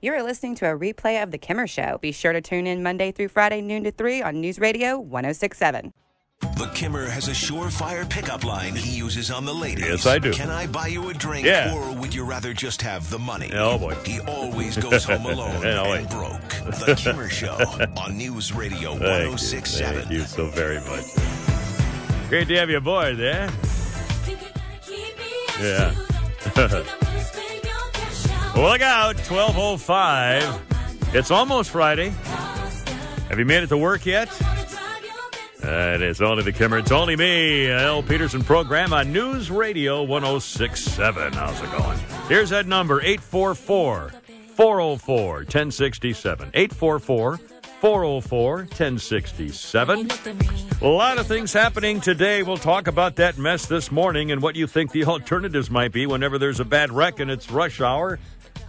You're listening to a replay of The Kimmer Show. Be sure to tune in Monday through Friday, noon to 3 on News Radio 1067. The Kimmer has a surefire pickup line he uses on the ladies. Yes, I do. Can I buy you a drink? Yeah. Or would you rather just have the money? Oh, boy. He always goes home alone and broke. The Kimmer Show on News Radio 1067. Thank you so very much. Great to have you aboard there. Yeah. Well, look out, 12:05. It's almost Friday. Have you made it to work yet? It is only the Kimmer. It's only me, L. Peterson program on News Radio 1067. How's it going? Here's that number, 844-404-1067. 844-404-1067. A lot of things happening today. We'll talk about that mess this morning and what you think the alternatives might be whenever there's a bad wreck and it's rush hour.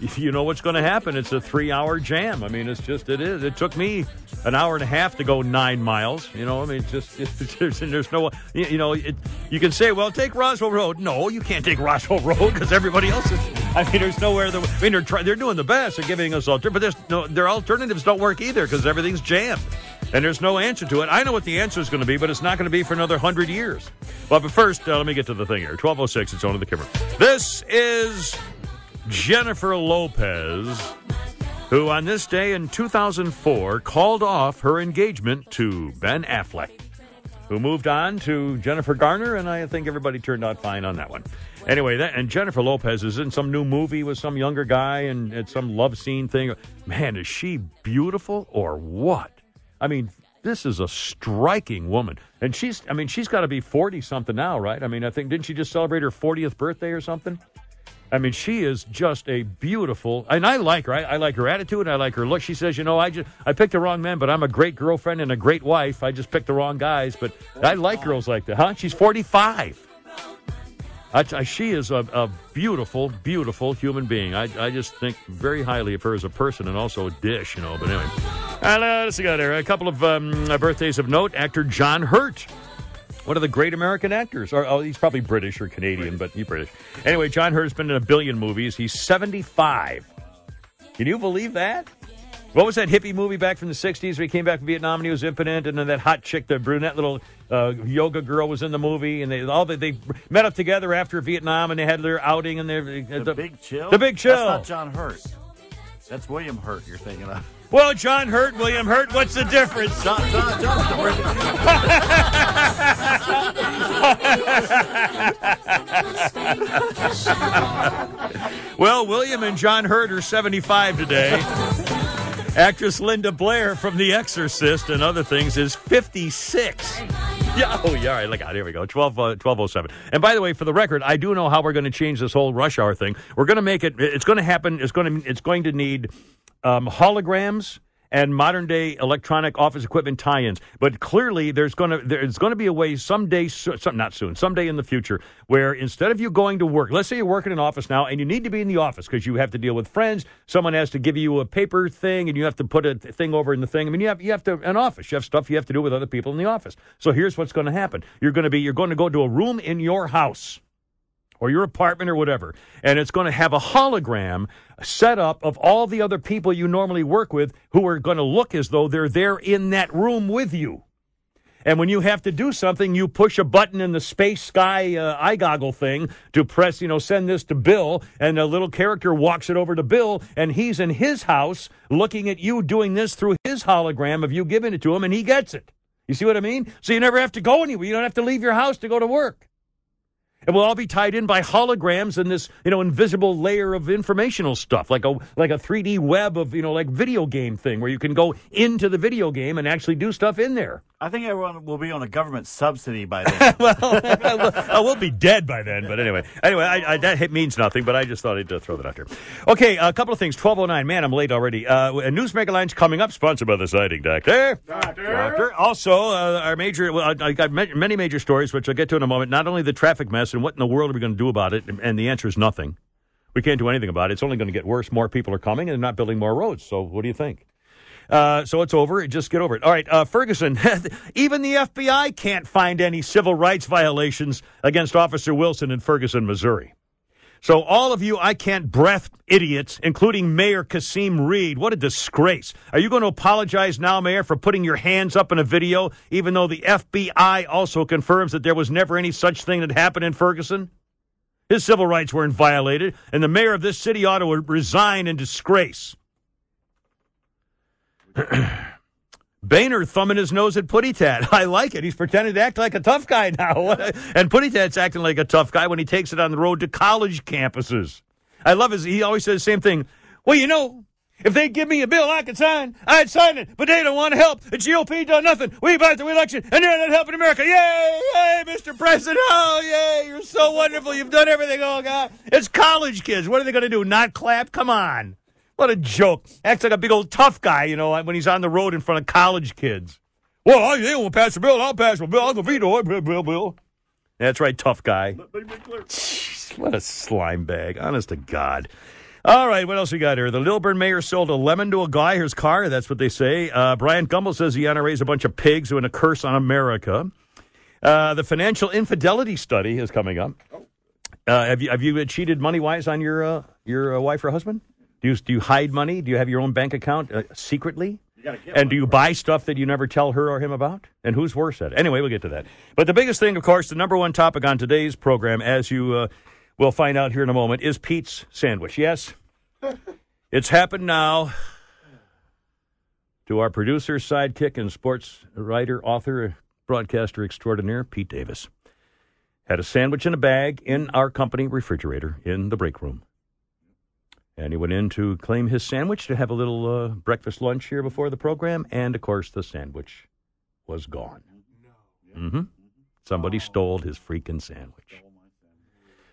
If you know what's going to happen, it's a 3-hour jam. I mean, it's just, it is. It took me an hour and a half to go 9 miles. You know, I mean, just, there's no, you know, you can say, well, take Roswell Road. No, you can't take Roswell Road because everybody else is, I mean, there's nowhere, they're doing the best. They're giving us alternatives, but there's no, their alternatives don't work either because everything's jammed. And there's no answer to it. I know what the answer is going to be, but it's not going to be for another 100 years. But first, let me get to the thing here. 12:06, it's on to the camera. This is Jennifer Lopez, who on this day in 2004 called off her engagement to Ben Affleck, who moved on to Jennifer Garner, and I think everybody turned out fine on that one. Anyway, and Jennifer Lopez is in some new movie with some younger guy and it's some love scene thing. Man, is she beautiful or what? I mean, this is a striking woman. And she's got to be 40-something now, right? I mean, I think, didn't she just celebrate her 40th birthday or something? I mean, she is just a beautiful, and I like her. I like her attitude. I like her look. She says, you know, I picked the wrong man, but I'm a great girlfriend and a great wife. I just picked the wrong guys, but I like girls like that, huh? She's 45. She is a beautiful, beautiful human being. I just think very highly of her as a person and also a dish, you know, but anyway. Let's go there. A couple of birthdays of note. Actor John Hurt. One of the great American actors. Oh, he's probably British or Canadian, but he's British. Anyway, John Hurt's been in 1 billion movies. He's 75. Can you believe that? What was that hippie movie back from the 60s where he came back from Vietnam and he was impotent, and then that hot chick, the brunette little yoga girl was in the movie, and they met up together after Vietnam, and they had their outing. And The Big Chill? The Big Chill. That's not John Hurt. That's William Hurt you're thinking of. Well, John Hurt, William Hurt, what's the difference? John Hurt. Well, William and John Hurt are 75 today. Actress Linda Blair from The Exorcist and other things is 56. Yeah, oh, yeah, all right, look out, here we go, 12:07. And by the way, for the record, I do know how we're going to change this whole rush hour thing. We're going to make it, it's going to happen, it's going to need holograms and modern-day electronic office equipment tie-ins. But clearly, there's going to be a way someday, someday in the future, where instead of you going to work, let's say you're working in an office now, and you need to be in the office because you have to deal with friends, someone has to give you a paper thing, and you have to put a thing over in the thing. I mean, you have to an office. You have stuff you have to do with other people in the office. So here's what's going to happen. You're going to go to a room in your house, or your apartment or whatever, and it's going to have a hologram set up of all the other people you normally work with who are going to look as though they're there in that room with you. And when you have to do something, you push a button in the space sky eye goggle thing to press, you know, send this to Bill, and a little character walks it over to Bill, and he's in his house looking at you doing this through his hologram of you giving it to him, and he gets it. You see what I mean? So you never have to go anywhere. You don't have to leave your house to go to work. And we'll all be tied in by holograms and this, you know, invisible layer of informational stuff, like a 3D web of, you know, like video game thing where you can go into the video game and actually do stuff in there. I think everyone will be on a government subsidy by then. Well, I will be dead by then, but anyway, that means nothing, but I just thought I'd throw that out there. Okay, a couple of things. 12:09. Man, I'm late already. News Mega Line's coming up, sponsored by the Siding Doctor. Doctor. Also, our major, I got many major stories, which I'll get to in a moment. Not only the traffic mess and what in the world are we going to do about it, and the answer is nothing. We can't do anything about it. It's only going to get worse. More people are coming, and they're not building more roads. So what do you think? So it's over. Just get over it. All right, Ferguson, even the FBI can't find any civil rights violations against Officer Wilson in Ferguson, Missouri. So all of you I can't breath idiots, including Mayor Kasim Reed, what a disgrace. Are you going to apologize now, Mayor, for putting your hands up in a video, even though the FBI also confirms that there was never any such thing that happened in Ferguson? His civil rights weren't violated, and the mayor of this city ought to resign in disgrace. Boehner thumbing his nose at Puddy Tat. I like it. He's pretending to act like a tough guy now. And Puddy Tat's acting like a tough guy when he takes it on the road to college campuses. I love his, he always says the same thing. Well, you know, if they give me a bill I could sign, I'd sign it, but they don't want to help. The GOP done nothing. We bought the election, and they're not helping America. Yay, yay, Mr. President. Oh, yay, you're so wonderful. You've done everything. Oh, God. It's college kids. What are they going to do, not clap? Come on. What a joke. Acts like a big old tough guy, you know, when he's on the road in front of college kids. Well, they won't pass the bill. I'll pass the bill. I'll go veto it. Bill. That's right, tough guy. Jeez, what a slime bag. Honest to God. All right, what else we got here? The Lilburn mayor sold a lemon to a guy, his car, that's what they say. Brian Gumbel says the NRA is a bunch of pigs who are a curse on America. The financial infidelity study is coming up. Have you cheated money-wise on your wife or husband? Do you hide money? Do you have your own bank account secretly? And do you buy stuff that you never tell her or him about? And who's worse at it? Anyway, we'll get to that. But the biggest thing, of course, the number one topic on today's program, as you... we'll find out here in a moment, is Pete's sandwich. Yes, it's happened now to our producer, sidekick, and sports writer, author, broadcaster extraordinaire, Pete Davis. Had a sandwich in a bag in our company refrigerator in the break room. And he went in to claim his sandwich to have a little breakfast lunch here before the program. And, of course, the sandwich was gone. Mm-hmm. Somebody stole his freaking sandwich.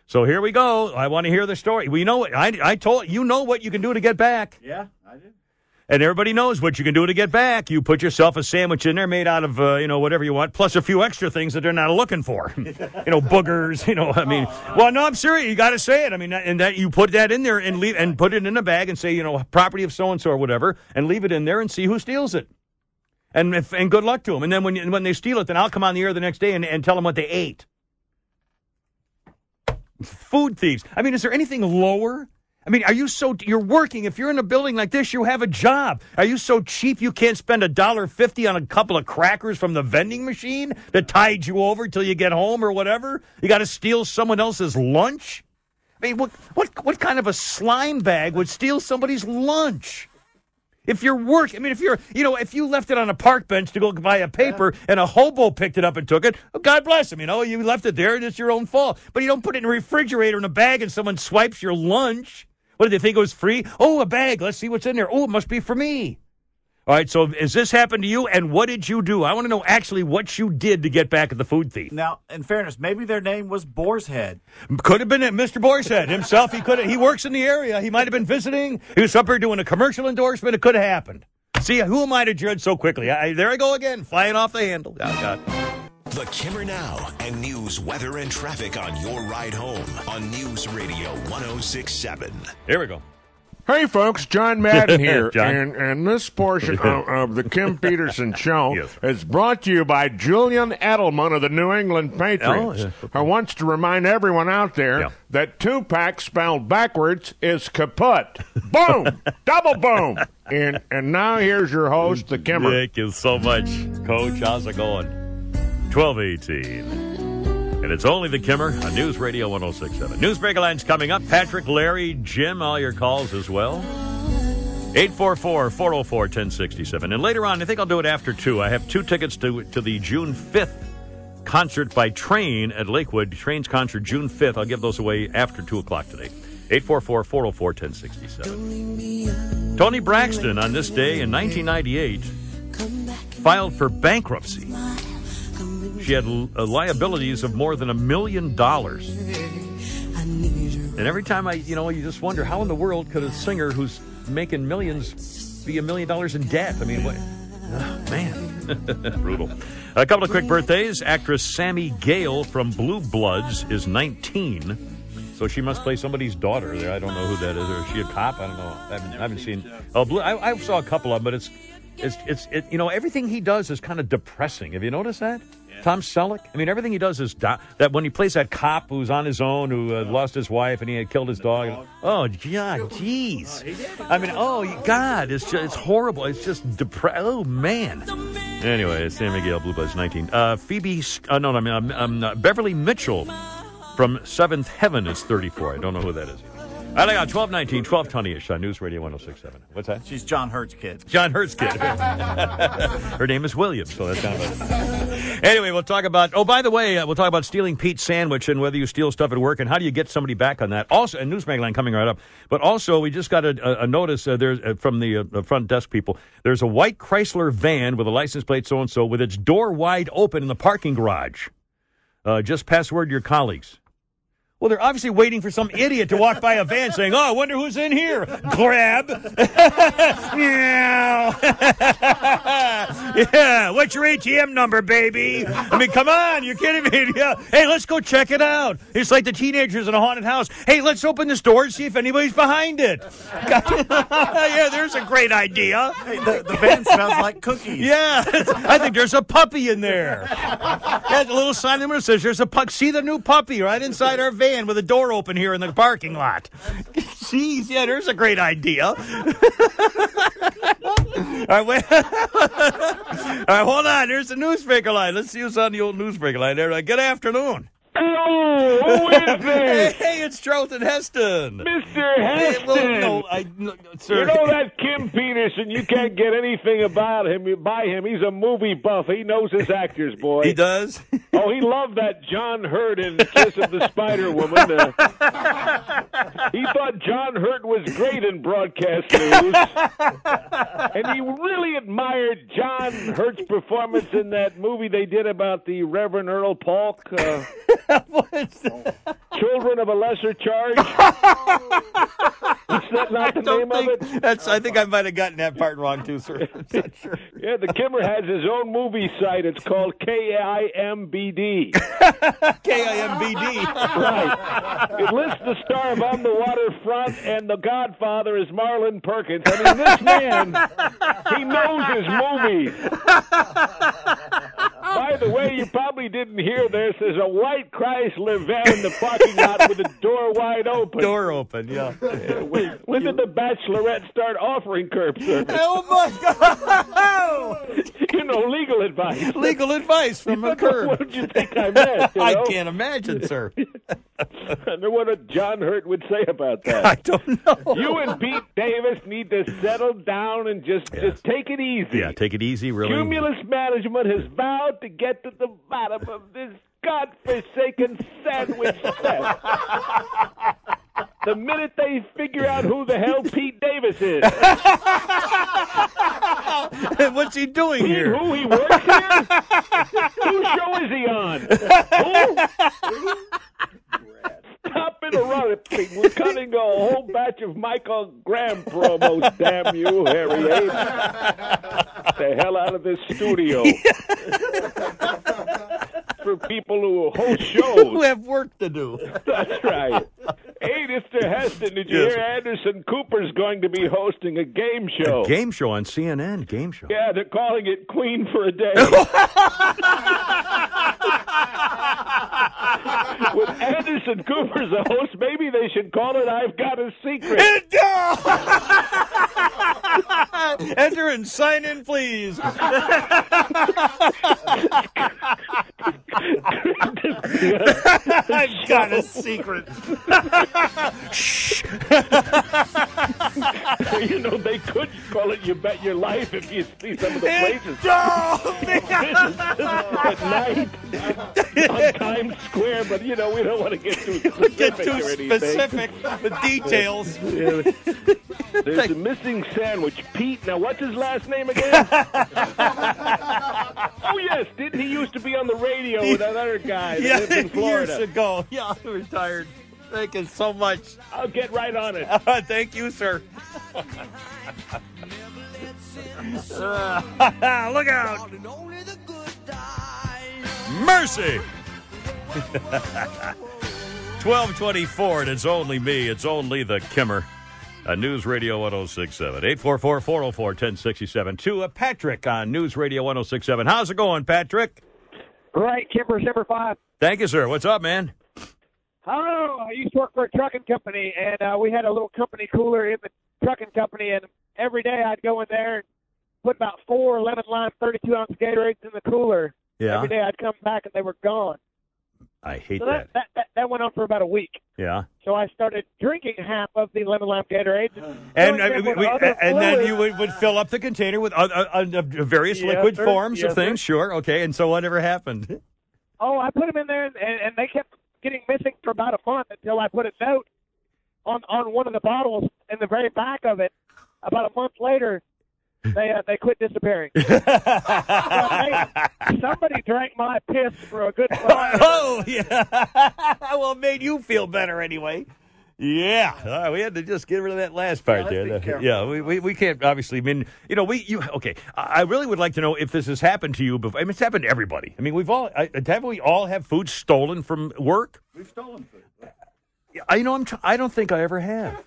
So here we go. I want to hear the story. We know it. I told you know what you can do to get back. Yeah, I did. And everybody knows what you can do to get back. You put yourself a sandwich in there made out of, whatever you want, plus a few extra things that they're not looking for. Boogers, I mean. Well, no, I'm serious. You got to say it. I mean, and that you put that in there and leave and put it in a bag and say, property of so-and-so or whatever, and leave it in there and see who steals it. And good luck to them. And then when they steal it, then I'll come on the air the next day and tell them what they ate. Food thieves. I mean, is there anything lower? I mean, you're working. If you're in a building like this, you have a job. Are you so cheap you can't spend $1.50 on a couple of crackers from the vending machine that tides you over till you get home or whatever? You got to steal someone else's lunch? I mean, what kind of a slime bag would steal somebody's lunch? If you're working, I mean, if you left it on a park bench to go buy a paper and a hobo picked it up and took it, well, God bless him, you left it there and it's your own fault. But you don't put it in a refrigerator in a bag and someone swipes your lunch. What, did they think it was free? Oh, a bag. Let's see what's in there. Oh, it must be for me. All right, so has this happened to you, and what did you do? I want to know actually what you did to get back at the food thief. Now, in fairness, maybe their name was Boar's Head. Could have been Mr. Boar's Head himself. He works in the area. He might have been visiting. He was up here doing a commercial endorsement. It could have happened. See, who am I to judge so quickly? There I go again, flying off the handle. Oh, God. The Kimmer Now and news, weather, and traffic on your ride home on News Radio 1067. Here we go. Hey, folks, John Madden here, John. And this portion of the Kim Peterson Show is brought to you by Julian Edelman of the New England Patriots, who wants to remind everyone out there that Tupac spelled backwards is kaput. Boom! Double boom! And now here's your host, the Kimmer. Thank you so much, Coach. How's it going? 12:18. And it's only the Kimmer on News Radio 1067. Newsbreaker Line's coming up. Patrick, Larry, Jim, all your calls as well. 844-404-1067. And later on, I think I'll do it after 2. I have 2 tickets to the June 5th concert by Train at Lakewood. Train's concert June 5th. I'll give those away after 2 o'clock today. 844-404-1067. Tony Braxton on this day in 1998 filed for bankruptcy. She had liabilities of more than $1 million. And every time you just wonder, how in the world could a singer who's making millions be $1 million in debt? I mean, what? Oh, man. Brutal. A couple of quick birthdays. Actress Sammy Gale from Blue Bloods is 19. So she must play somebody's daughter there. I don't know who that is. Or is she a cop? I don't know. I haven't seen... I saw a couple of them, but everything he does is kind of depressing. Have you noticed that? Yeah. Tom Selleck? I mean, everything he does is... that when he plays that cop who's on his own, who lost his wife and he had killed his dog. Oh, God, geez. I mean, oh, God, it's horrible. It's just depressing. Oh, man. Anyway, Sammy Gale, Blue Bloods, 19. Beverly Mitchell from Seventh Heaven is 34. I don't know who that is. All right, I got 1219, 1220-ish on News Radio 1067. What's that? She's John Hurt's kid. John Hurt's kid. Her name is William, so that's kind of it. Anyway, we'll talk about... Oh, by the way, we'll talk about stealing Pete's sandwich and whether you steal stuff at work and how do you get somebody back on that. Also, and News Magazine coming right up. But also, we just got a notice from the front desk people. There's a white Chrysler van with a license plate so-and-so with its door wide open in the parking garage. Just pass word to your colleagues. Well, they're obviously waiting for some idiot to walk by a van saying, oh, I wonder who's in here. Grab. Yeah, what's your ATM number, baby? I mean, come on, you're kidding me. Yeah. Hey, let's go check it out. It's like the teenagers in a haunted house. Hey, let's open this door and see if anybody's behind it. Yeah, there's a great idea. Hey, the van smells like cookies. Yeah, I think there's a puppy in there. There's a little sign that says, there's a puppy. See the new puppy right inside our van. With a door open here in the parking lot. Jeez, yeah, there's a great idea. All right, hold on. There's the newsbreaker line. Let's see who's on the old newsbreaker line there. Good afternoon. Hello, who is this? Hey, it's Charlton Heston. Mr. Heston. Hey, well, no, sir. You know that Kim Peterson, you can't get anything about him. You buy him. He's a movie buff. He knows his actors, boy. He does? Oh, he loved that John Hurt in Kiss of the Spider Woman. He thought John Hurt was great in Broadcast News. And he really admired John Hurt's performance in that movie they did about the Reverend Earl Polk. What's that? Children of a Lesser Charge? Is that not the name of it? I think I might have gotten that part wrong, too, sir. I'm not sure. Yeah, the Kimmer has his own movie site. It's called KIMBD. KIMBD. Right. It lists the star of On the Waterfront and The Godfather as Marlon Perkins. I mean, this man, he knows his movies. By the way, you probably didn't hear this. There's a white Chrysler van in the parking lot with the door wide open. Door open, yeah. When did the Bachelorette start offering curb service? Oh, my God! You know, legal advice. Legal advice from a curb. What did you think I meant? You know? I can't imagine, sir. I wonder what John Hurt would say about that. I don't know. You and Pete Davis need to settle down and just take it easy. Yeah, take it easy, really. Cumulus Management has vowed to get to the bottom of this godforsaken sandwich theft. The minute they figure out who the hell Pete Davis is. What's he doing here? Who he works here? Whose show is he on? Who? Stop interrupting. We're cutting a whole batch of Michael Graham promos, damn you, Harry. Get the hell out of this studio. For people who host shows. Who have work to do. That's right. Hey, Mr. Heston, did you hear Anderson Cooper's going to be hosting a game show? A game show on CNN, game show. Yeah, they're calling it Queen for a Day. With Anderson Cooper as the host, maybe they should call it I've Got a Secret. Enter and sign in, please. Yeah. I've got a secret. Shh. Well, you know, they could call it You Bet Your Life if you see some of the places. At night on Times Square, but, you know, we don't want to get too specific. The details. Yeah. There's a missing sandwich. Pete, now what's his last name again? Oh, yes. Didn't he used to be on the radio with that other guy that lived in Florida? Years ago. Yeah, I'm retired. Thank you so much. I'll get right on it. Thank you, sir. Look out. Mercy. 12:24, and it's only me. It's only the Kimmer. News Radio 1067. 844-404-1067. To Patrick on News Radio 1067. How's it going, Patrick? Great, Kimmer, number 5. Thank you, sir. What's up, man? Hello. I used to work for a trucking company, and we had a little company cooler in the trucking company, and every day I'd go in there and put about 4 11-line, 32-ounce Gatorades in the cooler. Yeah. Every day I'd come back, and they were gone. I hate that. That went on for about a week. Yeah. So I started drinking half of the lemon lime Gatorades. And then you would fill up the container with various liquid forms of things. Sure. Okay. And so whatever happened? Oh, I put them in there, and they kept getting missing for about a month until I put a note on one of the bottles in the very back of it. About a month later, they quit disappearing. Somebody drank my piss for a good while. Oh, yeah. Well, it made you feel better anyway. Yeah. All right, we had to just get rid of that last part there. Yeah, we can't, obviously. I mean, you know, okay, I really would like to know if this has happened to you before. I mean, it's happened to everybody. I mean, haven't we all have food stolen from work? We've stolen food. I don't think I ever have.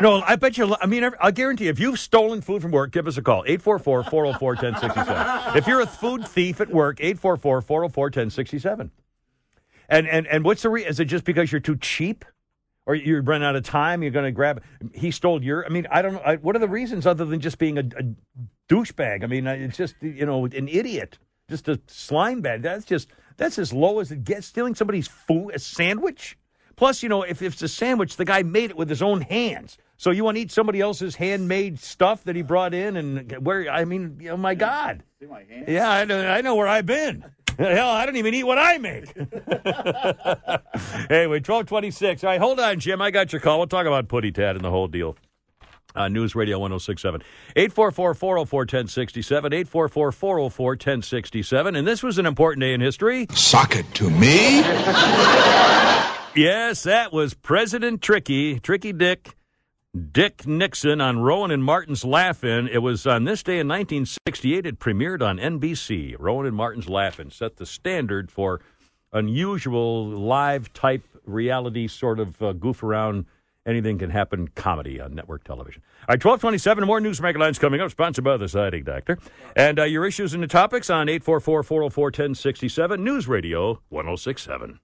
No, I bet you. I mean, I guarantee if you've stolen food from work, give us a call. 844-404-1067. If you're a food thief at work, 844-404-1067. And what's the reason? Is it just because you're too cheap? Or you run out of time, you're going to grab... He stole your... I mean, I don't know. What are the reasons other than just being a douchebag? I mean, it's just, you know, an idiot. Just a slime bag. That's as low as it gets. Stealing somebody's food, a sandwich? Plus, you know, if it's a sandwich, the guy made it with his own hands. So you want to eat somebody else's handmade stuff that he brought in and where... I mean, oh, my God. See my hands? Yeah, I know where I've been. Hell, I don't even eat what I make. Anyway, 12:26. All right, hold on, Jim. I got your call. We'll talk about Putty Tat and the whole deal. News Radio 1067. 844-404-1067. 844-404-1067. And this was an important day in history. Sock it to me. Yes, that was President Tricky Dick Nixon on Rowan and Martin's Laugh-In. It was on this day in 1968. It premiered on NBC. Rowan and Martin's Laugh-In set the standard for unusual live-type reality sort of goof-around, anything-can-happen comedy on network television. All right, 12:27, more News Mega Lines coming up, sponsored by the Siding Doctor. And your issues and the topics on 844-404-1067, News Radio 1067.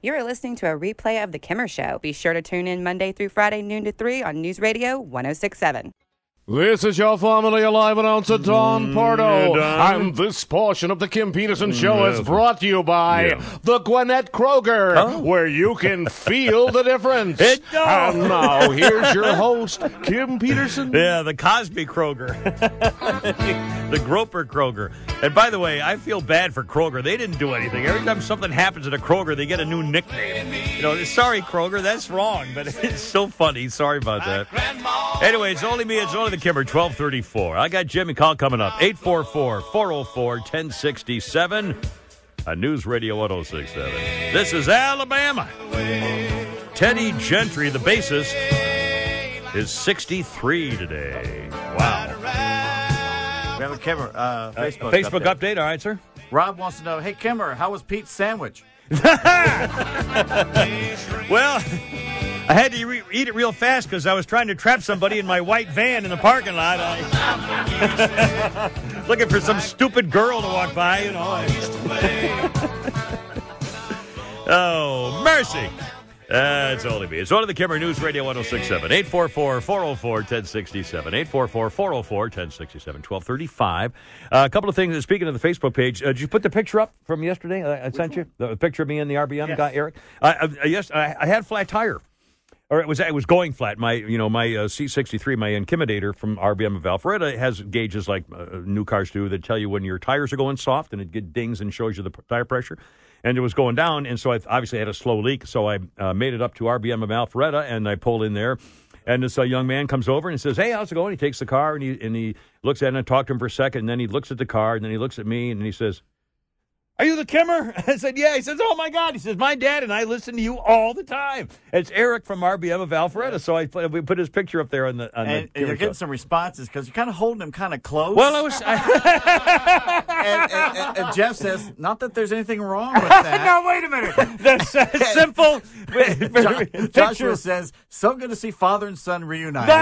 You're listening to a replay of The Kimmer Show. Be sure to tune in Monday through Friday, noon to 3 on News Radio 1067. This is your family alive announcer, Don Pardo. And this portion of the Kim Peterson Show is brought to you by the Gwinnett Kroger, where you can feel the difference. It does. And now, here's your host, Kim Peterson. Yeah, the Cosby Kroger. The Groper Kroger. And by the way, I feel bad for Kroger. They didn't do anything. Every time something happens at a Kroger, they get a new nickname. You know, sorry, Kroger, that's wrong. But it's so funny. Sorry about that. Anyway, it's only me. It's only the Kimmer, 12:34. I got Jimmy Call coming up. 844-404-1067 on News Radio 1067. This is Alabama. Teddy Gentry, the bassist, is 63 today. Wow. We have a Kimmer Facebook update. All right, sir. Rob wants to know, hey, Kimmer, how was Pete's sandwich? Well... I had to eat it real fast because I was trying to trap somebody in my white van in the parking lot. Looking for some stupid girl to walk by, you know. Oh, mercy. That's only me. It's on the Kimmer, News Radio 1067, 844-404-1067, 844-404-1067, 1235. A couple of things. Speaking of the Facebook page, did you put the picture up from yesterday? I sent you the picture of me and the RBM guy, Eric. Yes, I had flat tire. Or it was going flat. My my C63, my Intimidator from RBM of Alpharetta has gauges like new cars do that tell you when your tires are going soft, and it dings and shows you the tire pressure. And it was going down, and so I obviously had a slow leak. So I made it up to RBM of Alpharetta, and I pulled in there. And this young man comes over and says, "Hey, how's it going?" He takes the car and he looks at it, and I talked to him for a second. And then he looks at the car, and then he looks at me, and he says, "Are you the Kimmer?" I said, "Yeah." He says, "Oh, my God." He says, "My dad and I listen to you all the time." It's Eric from RBM of Alpharetta. So we put his picture up there on the and you're getting some responses because you're kind of holding him kind of close. Well, and Jeff says, not that there's anything wrong with that. No, wait a minute. The simple Joshua says, so good to see father and son reunited.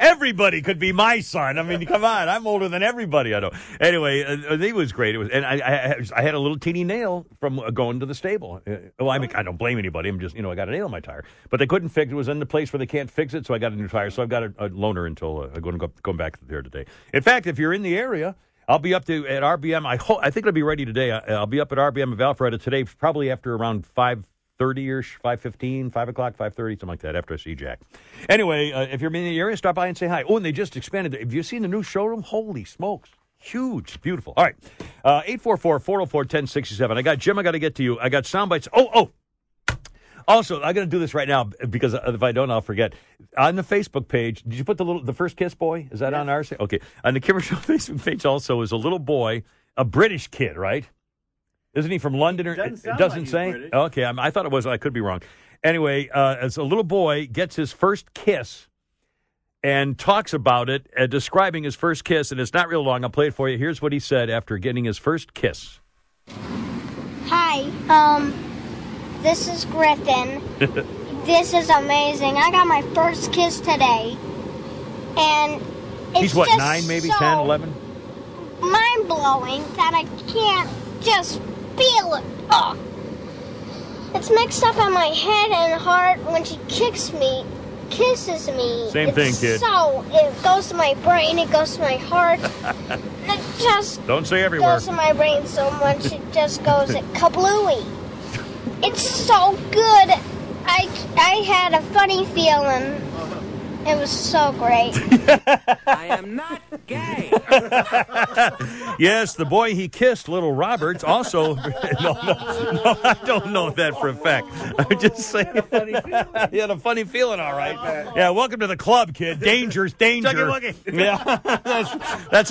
Everybody could be my son. I mean, come on. I'm older than everybody I know. Anyway. It was great. It was, and I had a little teeny nail from going to the stable. Well, I mean, I don't blame anybody. I'm just, I got a nail in my tire, but they couldn't fix it. It was in the place where they can't fix it, so I got a new tire. So I've got a loaner until I'm going to go back there today. In fact, if you're in the area, I'll be up to at RBM. I think it'll be ready today. I'll be up at RBM of Alpharetta today, probably after around 5:30-ish, 5:15, 5 o'clock, 5:30, something like that, after I see Jack. Anyway, if you're in the area, stop by and say hi. Oh, and they just expanded. Have you seen the new showroom? Holy smokes. Huge. Beautiful. All right. 844-404-1067. I got Jim. I got to get to you. I got sound bites. Oh. Also, I'm going to do this right now because if I don't, I'll forget. On the Facebook page, did you put the first kiss boy? Is that on ours? Okay. On the Kimmer Show Facebook page also is a little boy, a British kid, right? Isn't he from London? It doesn't say. Okay. I thought it was. I could be wrong. Anyway, as a little boy gets his first kiss. And talks about it, describing his first kiss, and it's not real long. I'll play it for you. Here's what he said after getting his first kiss. Hi, this is Griffin. This is amazing. I got my first kiss today. And it's he's what, 9, maybe, so 10, 11? Mind-blowing that I can't just feel it. Oh. It's mixed up in my head and heart when she kisses me. Same thing, kid. So it goes to my brain, it goes to my heart. It just don't say everywhere. Goes to my brain so much it just goes kablooey. It's so good. I had a funny feeling. It was so great. I am not gay. Yes, the boy he kissed, Little Roberts, also... No, I don't know that for a fact. I'm just saying... He had a funny feeling, all right. Yeah, welcome to the club, kid. Danger's danger. Yeah, that's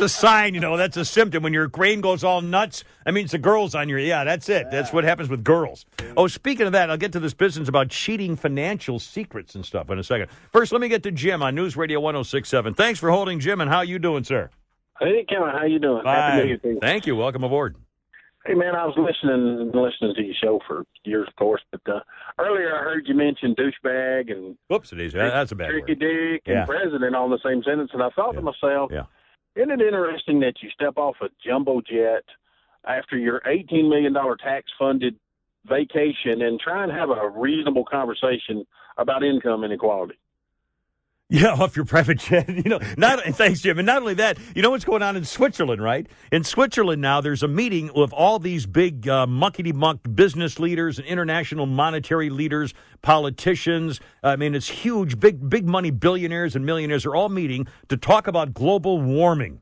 a sign, that's a symptom. When your brain goes all nuts, that means the girl's on your... Yeah, that's it. That's what happens with girls. Oh, speaking of that, I'll get to this business about cheating financial secrets and stuff in a second. First, let me get to Jim on News Radio 1067. Thanks for holding, Jim, and how you doing, sir? Hey, Cameron, how you doing? Happy New Year to you. Thank you. Welcome aboard. Hey, man, I was listening to your show for years, of course, but earlier I heard you mention douchebag and... Whoopsies, that's a bad word. Tricky dick and president all in the same sentence, and I thought to myself, isn't it interesting that you step off a jumbo jet after your $18 million tax-funded vacation and try and have a reasonable conversation about income inequality? Yeah, off your private jet. Thanks, Jim. And not only that, you know what's going on in Switzerland, right? In Switzerland now, there's a meeting with all these big muckety-muck business leaders and international monetary leaders, politicians. I mean, it's huge. Big money billionaires and millionaires are all meeting to talk about global warming.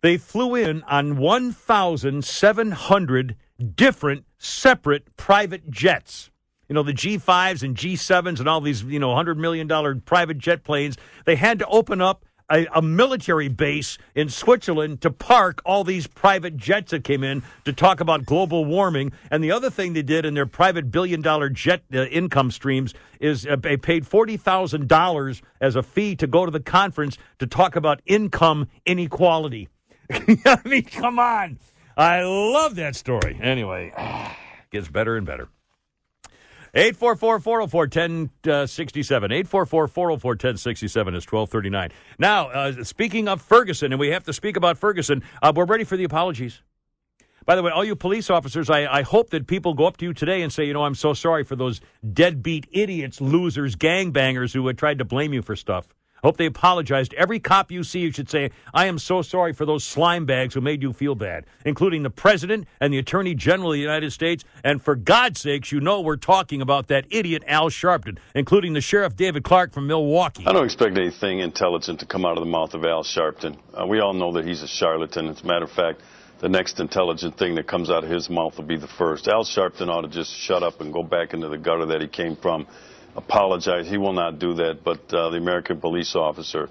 They flew in on 1,700 different separate private jets. The G5s and G7s and all these, $100 million private jet planes, they had to open up a military base in Switzerland to park all these private jets that came in to talk about global warming. And the other thing they did in their private billion-dollar jet income streams is they paid $40,000 as a fee to go to the conference to talk about income inequality. I mean, come on. I love that story. Anyway, gets better and better. 844-404-1067. 844-404-1067 is 1239. Now, speaking of Ferguson, and we have to speak about Ferguson, we're ready for the apologies. By the way, all you police officers, I hope that people go up to you today and say, you know, I'm so sorry for those deadbeat idiots, losers, gangbangers who had tried to blame you for stuff. I hope they apologized. Every cop you see, you should say, I am so sorry for those slime bags who made you feel bad, including the president and the attorney general of the United States. And for God's sakes, you know we're talking about that idiot Al Sharpton, including the sheriff David Clark from Milwaukee. I don't expect anything intelligent to come out of the mouth of Al Sharpton. We all know that he's a charlatan. As a matter of fact, the next intelligent thing that comes out of his mouth will be the first. Al Sharpton ought to just shut up and go back into the gutter that he came from. Apologize. He will not do that, but the American police officer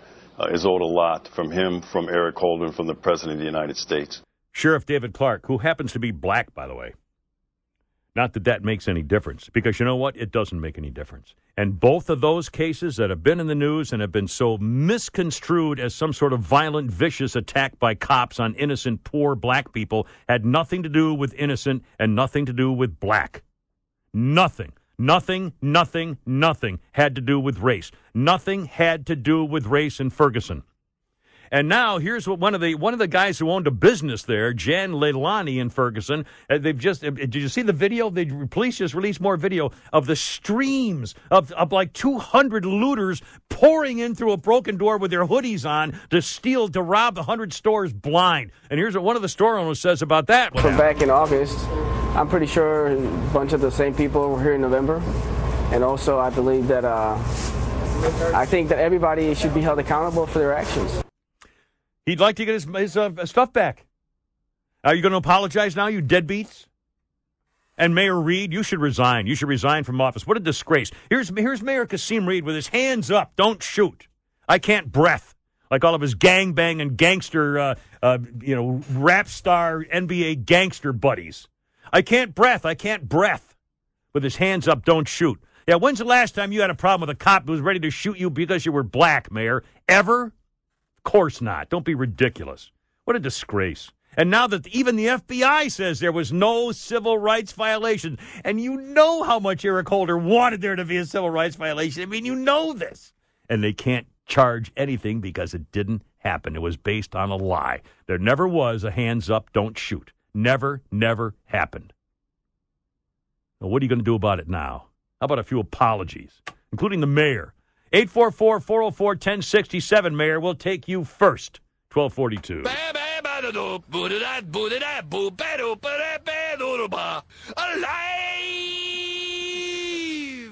is owed a lot from him, from Eric Holder, from the President of the United States. Sheriff David Clark, who happens to be black, by the way. Not that that makes any difference, because you know what? It doesn't make any difference. And both of those cases that have been in the news and have been so misconstrued as some sort of violent, vicious attack by cops on innocent, poor black people had nothing to do with innocent and nothing to do with black. Nothing. Nothing, nothing, nothing had to do with race. Nothing had to do with race in Ferguson. And now here's what one of the guys who owned a business there, Jan Leilani in Ferguson. Did you see the video? The police just released more video of the streams of like 200 looters pouring in through a broken door with their hoodies on to rob 100 stores blind. And here's what one of the store owners says about that. From back in August, I'm pretty sure a bunch of the same people were here in November. And also I believe that I think that everybody should be held accountable for their actions. He'd like to get his stuff back. Are you going to apologize now, you deadbeats? And Mayor Reed, you should resign. You should resign from office. What a disgrace. Here's Mayor Kassim Reed with his hands up. Don't shoot. I can't breath. Like all of his gangbang and gangster, rap star NBA gangster buddies. I can't breath. I can't breath. With his hands up, don't shoot. Yeah, when's the last time you had a problem with a cop who was ready to shoot you because you were black, Mayor? Ever? Course not. Don't be ridiculous. What a disgrace. And now that even the FBI says there was no civil rights violation, and you know how much Eric Holder wanted there to be a civil rights violation. I mean, you know this. And they can't charge anything because it didn't happen. It was based on a lie. There never was a hands up, don't shoot. Never happened. Now, what are you going to do about it now? How about a few apologies, including the mayor? 844-404-1067, Mayor. We'll take you first. 1242. Alive!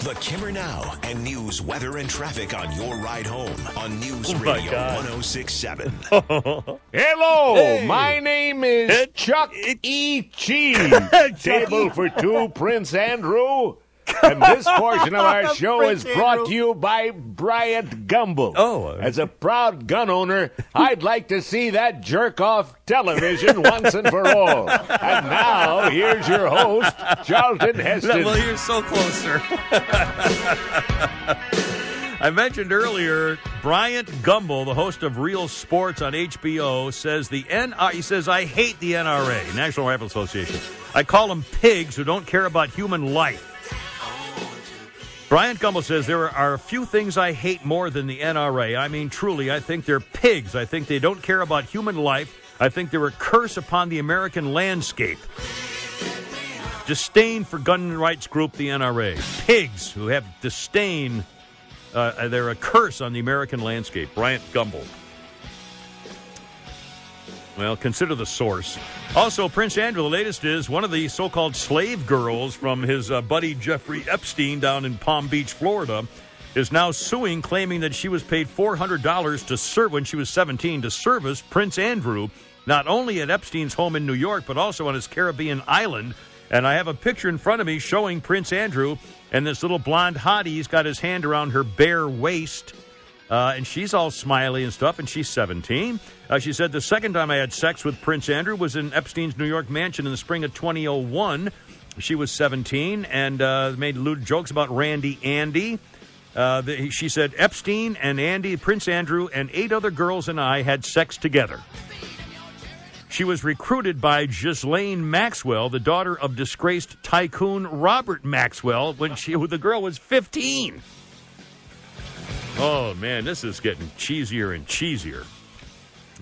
The Kimmer Now and news, weather, and traffic on your ride home on News Radio 1067. Hello, hey. My name is Chuck E. Cheese. Table for two, Prince Andrew. And this portion of our show is brought to you by Brian Gumbel. Oh. As a proud gun owner, I'd like to see that jerk off television once and for all. And now, here's your host, Charlton Heston. Well, you're so close, sir. I mentioned earlier, Bryant Gumbel, the host of Real Sports on HBO, says I hate the NRA, National Rifle Association. I call them pigs who don't care about human life. Brian Gumbel says, there are a few things I hate more than the NRA. I mean, truly, I think they're pigs. I think they don't care about human life. I think they're a curse upon the American landscape. Disdain for gun rights group, the NRA. Pigs who have disdain, they're a curse on the American landscape. Brian Gumbel. Well, consider the source. Also, Prince Andrew, the latest is one of the so-called slave girls from his buddy Jeffrey Epstein down in Palm Beach, Florida, is now suing, claiming that she was paid $400 to serve when she was 17 to service Prince Andrew, not only at Epstein's home in New York, but also on his Caribbean island. And I have a picture in front of me showing Prince Andrew, and this little blonde hottie's got his hand around her bare waist. And she's all smiley and stuff, and she's 17. She said, the second time I had sex with Prince Andrew was in Epstein's New York mansion in the spring of 2001. She was 17 and made lewd jokes about Randy Andy. She said, Epstein and Andy, Prince Andrew, and 8 other girls and I had sex together. She was recruited by Ghislaine Maxwell, the daughter of disgraced tycoon Robert Maxwell, when the girl was 15. Oh, man, this is getting cheesier and cheesier.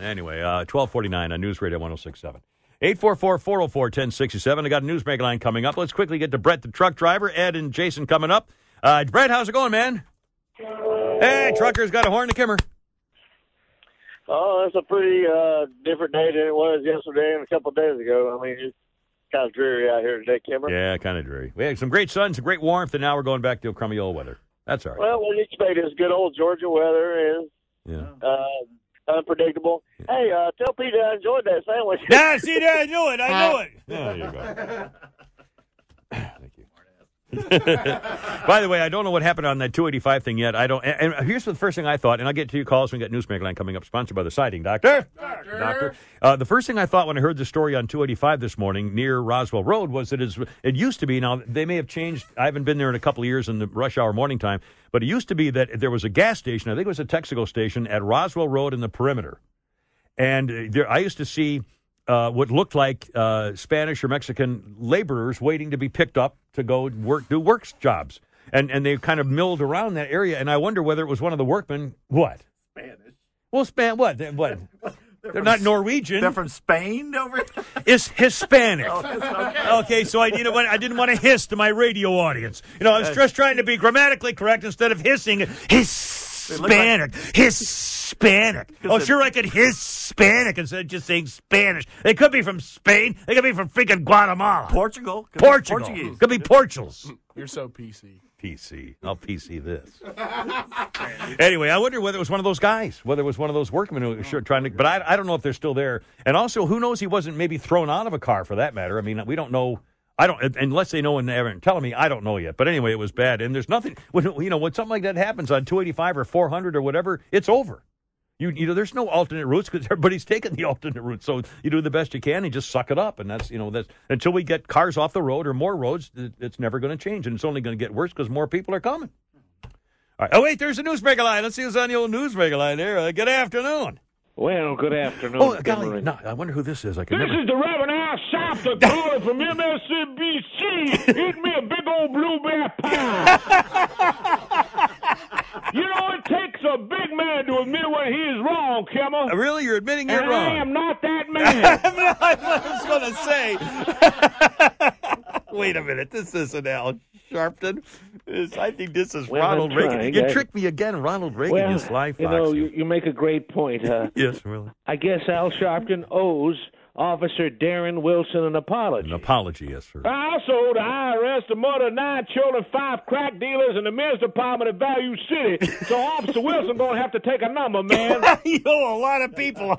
Anyway, 1249 on News Radio 1067. 844-404-1067. I got a newsmaker line coming up. Let's quickly get to Brett, the truck driver. Ed and Jason coming up. Brett, how's it going, man? Hey, trucker's got a horn to Kimmer. Oh, it's a pretty different day than it was yesterday and a couple of days ago. I mean, it's kind of dreary out here today, Kimmer. Yeah, kind of dreary. We had some great sun, some great warmth, and now we're going back to crummy old weather. That's all right. Well, what you expect is good old Georgia weather is unpredictable. Yeah. Hey, tell Pete I enjoyed that sandwich. Yeah, see, there, I knew it. Yeah, you go. Thank you. By the way, I don't know what happened on that 285 thing yet. I don't. And here's the first thing I thought, and I'll get to your calls when we got Newsmaker Line coming up, sponsored by the Siding Doctor. Doctor. The first thing I thought when I heard the story on 285 this morning near Roswell Road was that it used to be, now they may have changed, I haven't been there in a couple of years in the rush hour morning time, but it used to be that there was a gas station, I think it was a Texaco station, at Roswell Road in the perimeter. And there, I used to see what looked like Spanish or Mexican laborers waiting to be picked up to go do work jobs. And they kind of milled around that area, and I wonder whether it was one of the workmen. What? Spanish. Well, what? They're not Norwegian. They're from Spain over here? It's Hispanic. Oh, okay, so I didn't want to hiss to my radio audience. You know, I was just trying to be grammatically correct instead of hissing. Hispanic. Hispanic. Oh, sure, I could Hispanic instead of just saying Spanish. They could be from Spain. They could be from freaking Guatemala. Portugal. Portuguese. Could be Portals. You're so PC. I'll PC this. Anyway, I wonder whether it was one of those guys, whether it was one of those workmen who was trying to... But I don't know if they're still there. And also, who knows, he wasn't maybe thrown out of a car for that matter. I mean, we don't know... unless they know and they haven't telling me, I don't know yet. But anyway, it was bad. And there's nothing, when something like that happens on 285 or 400 or whatever, it's over. There's no alternate routes because everybody's taking the alternate route. So you do the best you can and just suck it up. And that's until we get cars off the road or more roads, it's never going to change. And it's only going to get worse because more people are coming. All right. Oh, wait, there's a newsmaker line. Let's see who's on the old newsmaker line there. Good afternoon. Well, good afternoon. Oh, golly, I wonder who this is. This is the Reverend Al Sharpton calling from MSNBC. Eat me a big old blueberry pie. It takes a big man to admit when he is wrong, Kimmer. Really? You're admitting you're wrong? I am not that man. I was going to say. Wait a minute. This isn't Al Sharpton. I think this is Ronald Reagan. You tricked me again, Ronald Reagan. Well, is live, Fox. You make a great point. Yes, really. I guess Al Sharpton owes Officer Darren Wilson an apology. An apology, yes, sir. I also owe the IRS the murder of 9 children, 5 crack dealers, and the men's department at Value City. So Officer Wilson going to have to take a number, man. You owe a lot of people.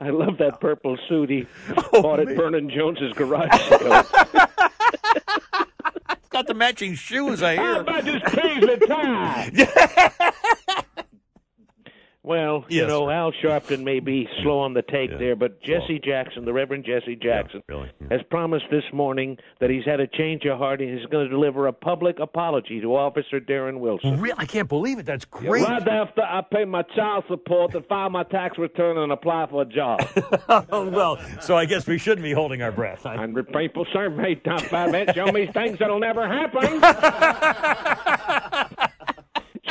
I love that purple suit he bought at Vernon Jones's garage sale. Got the matching shoes, I hear. How about this paisley tie? Well, Al Sharpton may be slow on the take there, but Jesse Jackson, the Reverend Jesse Jackson, has promised this morning that he's had a change of heart and he's going to deliver a public apology to Officer Darren Wilson. Really? I can't believe it. That's great. Right after I pay my child support and file my tax return and apply for a job. Well, so I guess we shouldn't be holding our breath. I'm people survey top 5 minutes. Show me things that'll never happen.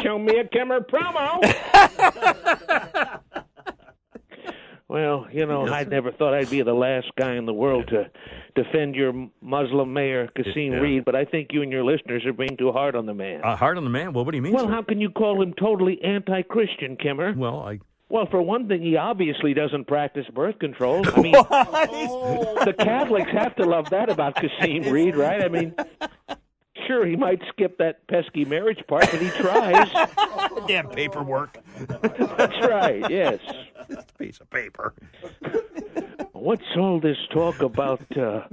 Show me a Kimmer promo. Well, I never thought I'd be the last guy in the world to defend your Muslim mayor, Kasim Reed, but I think you and your listeners are being too hard on the man. Hard on the man? Well, what do you mean, sir? How can you call him totally anti-Christian, Kimmer? Well, for one thing, he obviously doesn't practice birth control. I mean, the Catholics have to love that about Kasim Reed, right? I mean... Sure, he might skip that pesky marriage part, but he tries. Damn paperwork. That's right, yes. This piece of paper. What's all this talk about a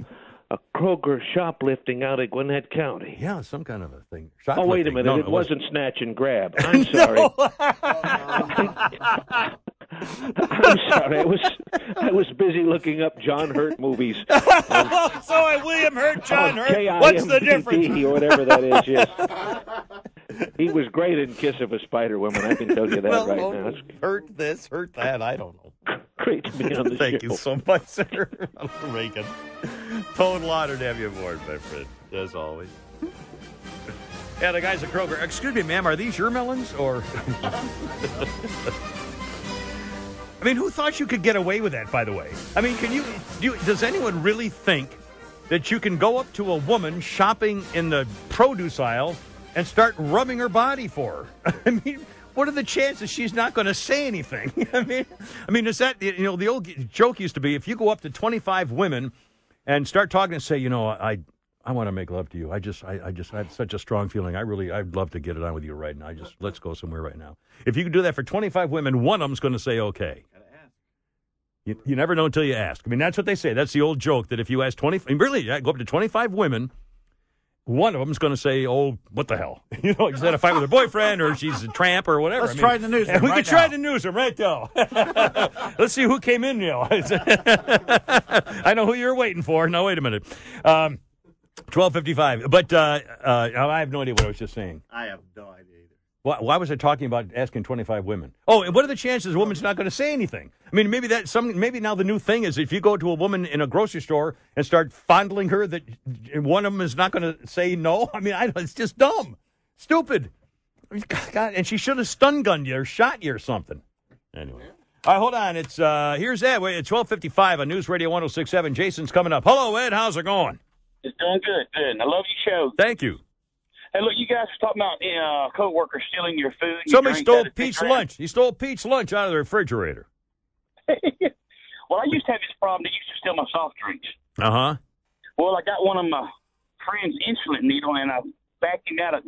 Kroger shoplifting out of Gwinnett County? Yeah, some kind of a thing. Oh, wait a minute. No, it wasn't snatch and grab. I'm sorry. I'm sorry. I was busy looking up John Hurt movies. William Hurt, John Hurt. K-I-M-D-D, what's the difference? Or whatever that is. Yes, he was great in Kiss of a Spider Woman. I can tell you that right now. Hurt this, hurt that. I don't know. Great to be on the show. Thank you so much, sir. I'm Reagan. Total honor to have you aboard, my friend. As always. Yeah, the guys at Kroger. Excuse me, ma'am. Are these your melons or? I mean, who thought you could get away with that, by the way? I mean, does anyone really think that you can go up to a woman shopping in the produce aisle and start rubbing her body for her? I mean, what are the chances she's not going to say anything? I mean, is that, you know, the old joke used to be, if you go up to 25 women and start talking and say, you know, I want to make love to you. I just have such a strong feeling. I'd love to get it on with you right now. Let's go somewhere right now. If you can do that for 25 women, one of them's going to say okay. You never know until you ask. I mean, that's what they say. That's the old joke, that if you ask go up to 25 women, one of them's going to say, oh, what the hell? You know, she's had a fight with her boyfriend, or she's a tramp, or whatever. Let's try the newsroom right now. We can try the newsroom right now. Let's see who came in now. I know who you're waiting for. Now, wait a minute. 12:55. But I have no idea what I was just saying. I have no idea either. Why was I talking about asking 25 women? Oh, and what are the chances a woman's not going to say anything? I mean, maybe now the new thing is, if you go to a woman in a grocery store and start fondling her, that one of them is not going to say no. I mean, it's just dumb, stupid. God, and she should have stun gunned you or shot you or something. Anyway, all right, hold on. It's here's that way at 12:55 on News Radio 1067. Jason's coming up. Hello, Ed. How's it going? It's doing good. I love your show. Thank you. Hey, look, you guys were talking about co-workers stealing your food. Somebody stole Pete's lunch. He stole Pete's lunch out of the refrigerator. Well, I used to have this problem. They used to steal my soft drinks. Uh-huh. Well, I got one of my friend's insulin needle, and I vacuumed out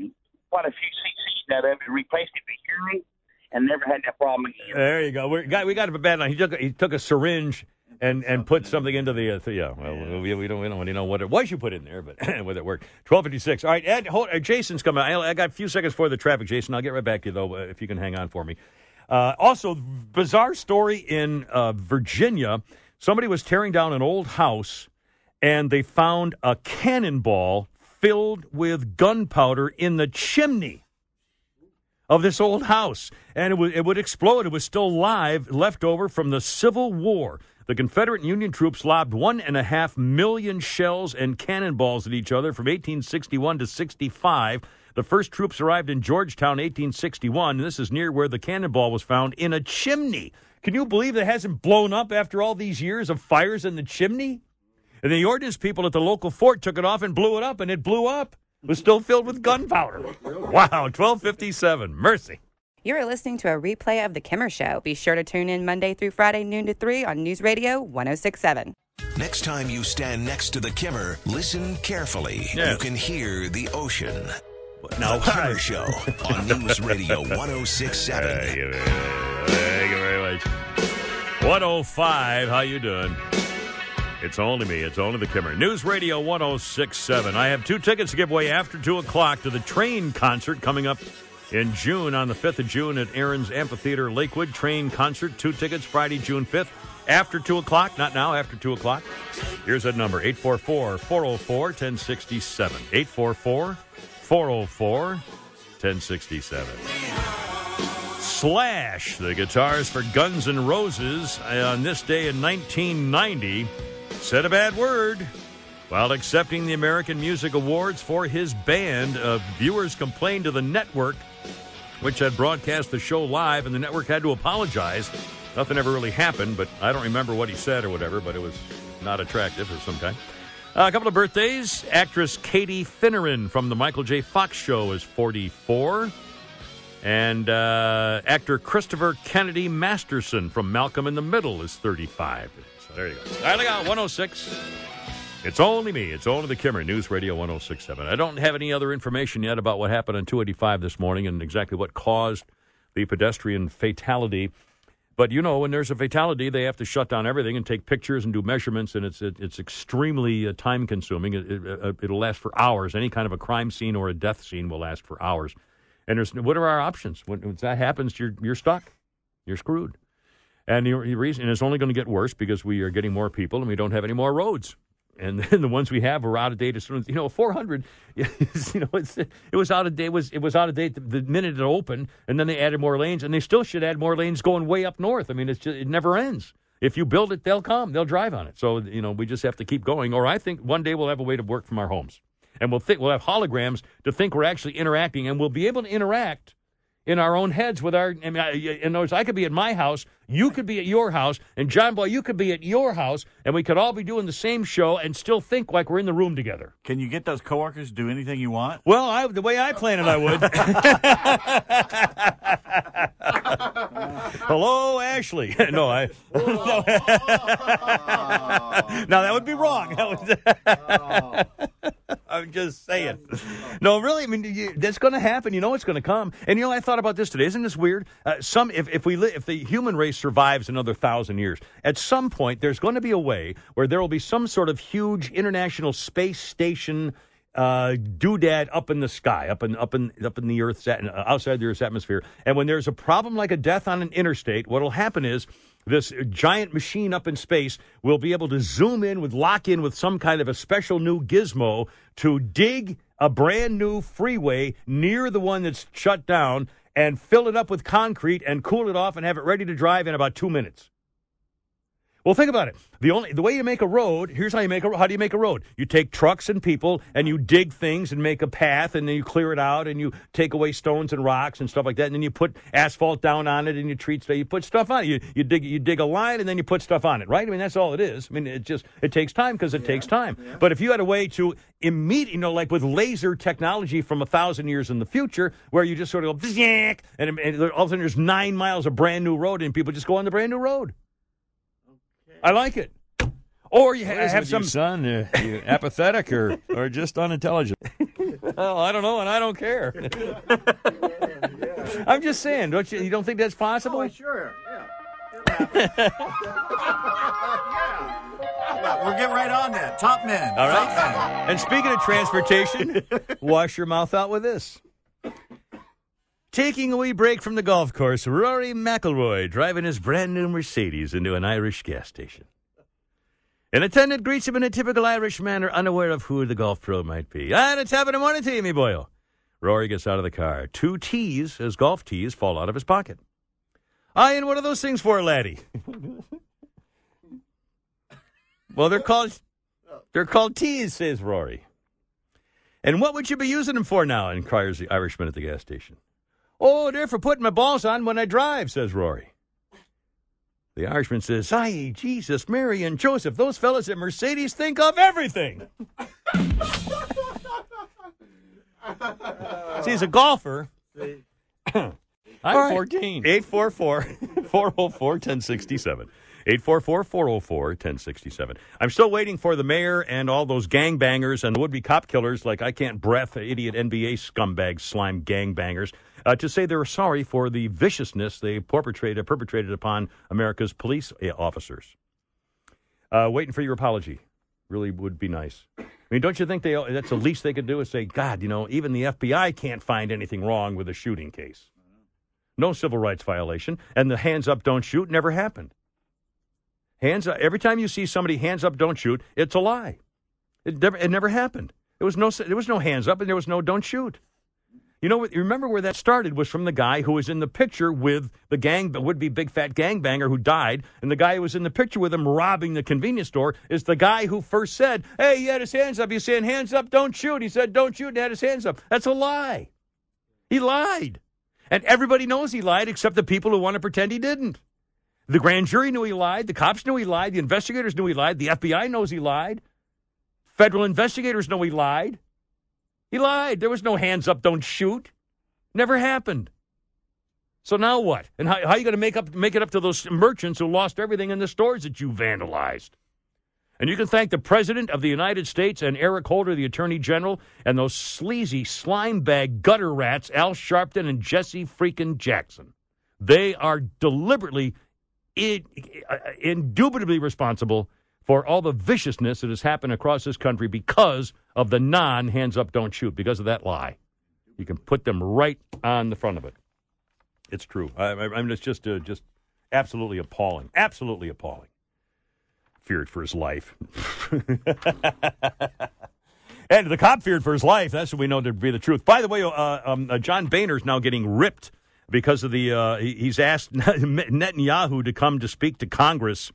quite a few cc's out of it, replaced it with urine, and never had that problem again. There you go. We got him a bad line. He took a syringe and put something into the yeah. Well, we don't really know what it was you pput in there, but whether it worked. 12:56. All right, Ed. Jason's coming. I got a few seconds for the traffic, Jason. I'll get right back to you though, if you can hang on for me. Also, bizarre story in Virginia. Somebody was tearing down an old house, and they found a cannonball filled with gunpowder in the chimney of this old house. And it would explode. It was still live, left over from the Civil War. The Confederate and Union troops lobbed 1.5 million shells and cannonballs at each other from 1861 to 65. The first troops arrived in Georgetown, 1861. This is near where the cannonball was found, in a chimney. Can you believe that hasn't blown up after all these years of fires in the chimney? And the ordnance people at the local fort took it off and blew it up, and it blew up. It was still filled with gunpowder. Wow, 12:57. Mercy. You're listening to a replay of The Kimmer Show. Be sure to tune in Monday through Friday, noon to 3 on News Radio 1067. Next time you stand next to The Kimmer, listen carefully. Yes. You can hear the ocean. Now, The Kimmer Show on News Radio 1067. Thank you very much. 105, how you doing? It's only me. It's only The Kimmer. News Radio 1067. I have 2 tickets to give away after 2 o'clock to the Train concert coming up in June, on the 5th of June at Aaron's Amphitheater, Lakewood. Train concert, 2 tickets, Friday, June 5th. After 2 o'clock, not now, after 2 o'clock. Here's that number, 844-404-1067. 844 404-1067. Slash, the guitars for Guns N' Roses, on this day in 1990, said a bad word while accepting the American Music Awards for his band. Viewers complained to the network, which had broadcast the show live, and the network had to apologize. Nothing ever really happened, but I don't remember what he said or whatever, but it was not attractive of some kind. A couple of birthdays. Actress Katie Finneran from The Michael J. Fox Show is 44. And actor Christopher Kennedy Masterson from Malcolm in the Middle is 35. So there you go. All right, I got 106. It's only me. It's only The Kimmer. News Radio 1067. I don't have any other information yet about what happened on 285 this morning and exactly what caused the pedestrian fatality. But, you know, when there's a fatality, they have to shut down everything and take pictures and do measurements, and it's extremely time-consuming. It'll last for hours. Any kind of a crime scene or a death scene will last for hours. And what are our options? When that happens, you're stuck. You're screwed. And the reason, and it's only going to get worse because we are getting more people and we don't have any more roads. And then the ones we have are out of date as soon as, you know, 400, is, you know, it was out of date the minute it opened, and then they added more lanes, and they still should add more lanes going way up north. I mean, it's just, it never ends. If you build it, they'll come. They'll drive on it. So, you know, we just have to keep going. Or I think one day we'll have a way to work from our homes. And we'll have holograms to think we're actually interacting, and we'll be able to interact in our own heads with our, I mean, in other words, I could be at my house, you could be at your house, and John Boy, you could be at your house, and we could all be doing the same show and still think like we're in the room together. Can you get those coworkers to do anything you want? Well, the way I plan it, I would. Hello, Ashley. No, I... No. Now, that would be wrong. That would... I'm just saying. No, really, I mean, that's going to happen. You know it's going to come. And, you know, I thought about this today. Isn't this weird? If the human race survives another 1,000 years, at some point there's going to be a way where there will be some sort of huge international space station doodad up in the sky, up in the Earth's, outside the Earth's atmosphere. And when there's a problem like a death on an interstate, what will happen is this giant machine up in space will be able to zoom in with lock-in with some kind of a special new gizmo to dig a brand-new freeway near the one that's shut down and fill it up with concrete and cool it off and have it ready to drive in about 2 minutes. Well, think about it. The way you make a road, here's how you make a road. How do you make a road? You take trucks and people, and you dig things and make a path, and then you clear it out, and you take away stones and rocks and stuff like that, and then you put asphalt down on it, and you put stuff on it. You dig a line, and then you put stuff on it, right? I mean, that's all it is. I mean, it takes time because it takes time. Yeah. But if you had a way to immediately, you know, like with laser technology from 1,000 years in the future, where you just sort of go, and all of a sudden there's 9 miles of brand new road, and people just go on the brand new road. I like it. Or you have some... son, you apathetic or just unintelligent? Well, I don't know, and I don't care. Yeah. I'm just saying. You don't think that's possible? Oh, sure, yeah. Yeah. We'll get right on that. Top men. All right. Top men. And speaking of transportation, wash your mouth out with this. Taking a wee break from the golf course, Rory McIlroy driving his brand-new Mercedes into an Irish gas station. An attendant greets him in a typical Irish manner, unaware of who the golf pro might be. And it's happening morning to you, me boyo. Rory gets out of the car. 2 tees, his golf tees, fall out of his pocket. Aye, and what are those things for, laddie? Well, they're called tees, says Rory. And what would you be using them for now, inquires the Irishman at the gas station. Oh, they're for putting my balls on when I drive, says Rory. The Irishman says, aye, Jesus, Mary, and Joseph, those fellas at Mercedes think of everything. See, he's a golfer. I'm 14. 844-404-1067. 844-404-1067. I'm still waiting for the mayor and all those gangbangers and would-be cop killers like I Can't Breath, idiot NBA scumbag slime gangbangers, to say they're sorry for the viciousness they perpetrated upon America's police officers. Waiting for your apology. Really would be nice. I mean, don't you think that's the least they could do is say, God, you know, even the FBI can't find anything wrong with a shooting case. No civil rights violation, and the hands up, don't shoot never happened. Hands up. Every time you see somebody hands up, don't shoot, it's a lie. It never happened. There was no hands up, and there was no don't shoot. You know, remember where that started was from the guy who was in the picture with the would-be big fat gangbanger who died, and the guy who was in the picture with him robbing the convenience store is the guy who first said, hey, he had his hands up. He's saying, hands up, don't shoot. He said, don't shoot, and had his hands up. That's a lie. He lied. And everybody knows he lied except the people who want to pretend he didn't. The grand jury knew he lied. The cops knew he lied. The investigators knew he lied. The FBI knows he lied. Federal investigators know he lied. He lied. There was no hands up, don't shoot. Never happened. So now what? And how are you going to make it up to those merchants who lost everything in the stores that you vandalized? And you can thank the President of the United States and Eric Holder, the Attorney General, and those sleazy slime bag gutter rats, Al Sharpton and Jesse freaking Jackson. They are deliberately, indubitably responsible for all the viciousness that has happened across this country because of the non-hands up, don't shoot, because of that lie. You can put them right on the front of it. It's true. It's just absolutely appalling. Absolutely appalling. Feared for his life. And the cop feared for his life. That's what we know to be the truth. By the way, John Boehner's now getting ripped because of the... he's asked Netanyahu to come to speak to Congress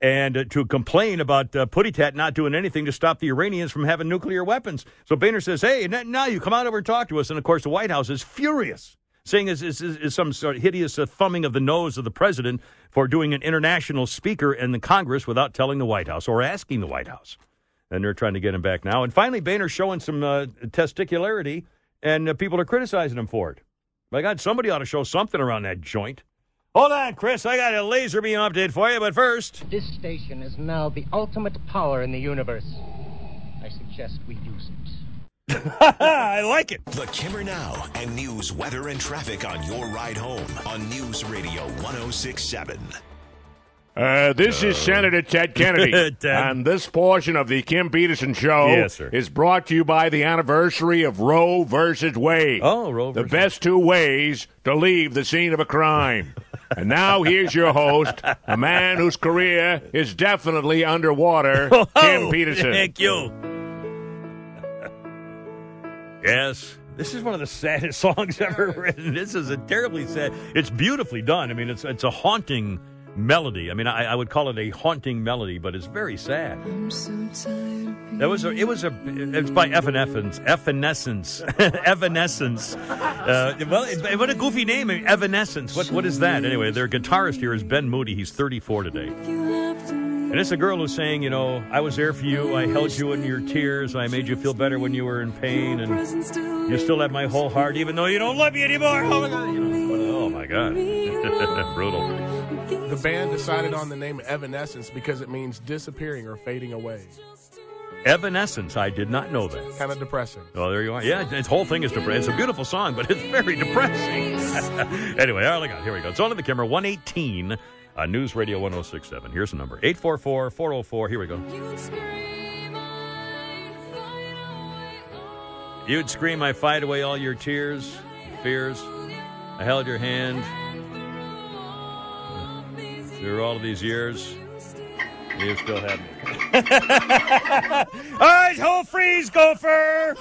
and to complain about Putitat not doing anything to stop the Iranians from having nuclear weapons. So Boehner says, hey, now you come out over and talk to us. And, of course, the White House is furious. saying is some sort of hideous thumbing of the nose of the president for doing an international speaker in the Congress without telling the White House or asking the White House. And they're trying to get him back now. And finally, Boehner's showing some testicularity, and people are criticizing him for it. By God, somebody ought to show something around that joint. Hold on, Chris. I got a laser beam update for you, but first... This station is now the ultimate power in the universe. I suggest we use it. I like it. The Kimmer Now and news, weather, and traffic on your ride home on News Radio 1067. This is Senator Ted Kennedy. Ted. And this portion of the Kim Peterson Show is brought to you by the anniversary of Roe versus Wade. Oh, Roe versus Wade. The best two ways to leave the scene of a crime. And now here's your host, a man whose career is definitely underwater, Kim Peterson. Thank you. Yes. This is one of the saddest songs ever written. This is a terribly sad. It's beautifully done. I mean, it's a haunting melody. I mean, I would call it a haunting melody, but it's very sad. I'm so tired. It's by Evanescence. Evanescence. What a goofy name, Evanescence. What is that? Anyway, their guitarist here is Ben Moody. He's 34 today. And it's a girl who's saying, you know, I was there for you. I held you in your tears. I made you feel better when you were in pain. And you still have my whole heart, even though you don't love me anymore. Oh, my God. You know, oh, my God. Brutal. The band decided on the name Evanescence because it means disappearing or fading away. Evanescence, I did not know that. Kind of depressing. Oh, there you are. Yeah, this whole thing is depressing. It's a beautiful song, but it's very depressing. Anyway, all I got, here we go. It's on to the camera, 118 on News Radio 1067. Here's the number, 844-404. Here we go. You'd scream, I fight away all your tears and fears. I held your hand. Through all of these years, you still have me. All right, hold freeze, Gopher!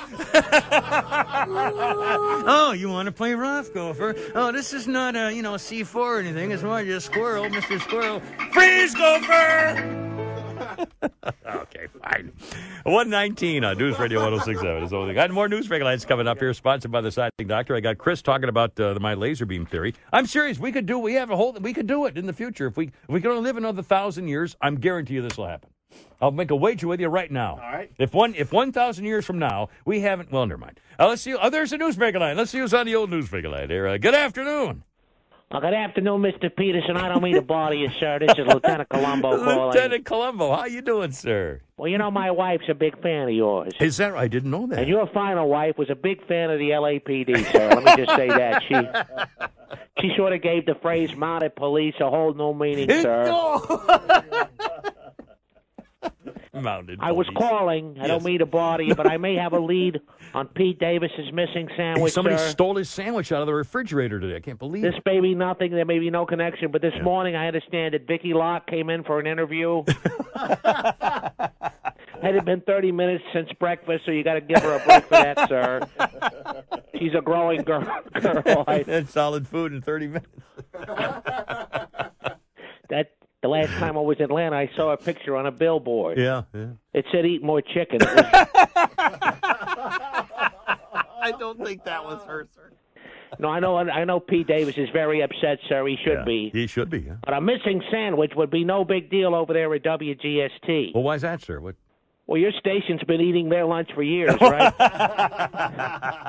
Oh, you want to play rough, Gopher? Oh, this is not a, you know, C4 or anything. It's more just Squirrel, Mr. Squirrel. Freeze, Gopher! Okay, fine. 119 on News Radio 1067. I got more news headlines coming up here, sponsored by the Siding Doctor. I got Chris talking about my laser beam theory. I'm serious. We could do it in the future if we could only live another 1,000 years. I'm guarantee you this will happen. I'll make a wager with you right now. All right. If 1,000 years from now we haven't, well, never mind. Let's see. Oh, there's a news headline. Let's see who's on the old news headline here. Good afternoon. Well, good afternoon, Mr. Peterson. I don't mean to bother you, sir. This is Lieutenant Colombo calling. Lieutenant Colombo, how you doing, sir? Well, you know, my wife's a big fan of yours. Is that right? I didn't know that. And your final wife was a big fan of the LAPD, sir. Let me just say that. She sort of gave the phrase mounted police a whole new meaning, sir. No! Mounted police. I was calling. I don't mean to bother you, but I may have a lead on Pete Davis's missing sandwich. Somebody stole his sandwich out of the refrigerator today. I can't believe it. This may be nothing. There may be no connection, but this morning I understand that Vicki Locke came in for an interview. It had been 30 minutes since breakfast, so you got to give her a break for that, sir. She's a growing girl. That's solid food in 30 minutes. The last time I was in Atlanta, I saw a picture on a billboard. Yeah. It said, eat more chicken. I don't think that was her, sir. No, I know Pete Davis is very upset, sir. He should be. He should be, yeah. But a missing sandwich would be no big deal over there at WGST. Well, why is that, sir? What? Well, your station's been eating their lunch for years, right?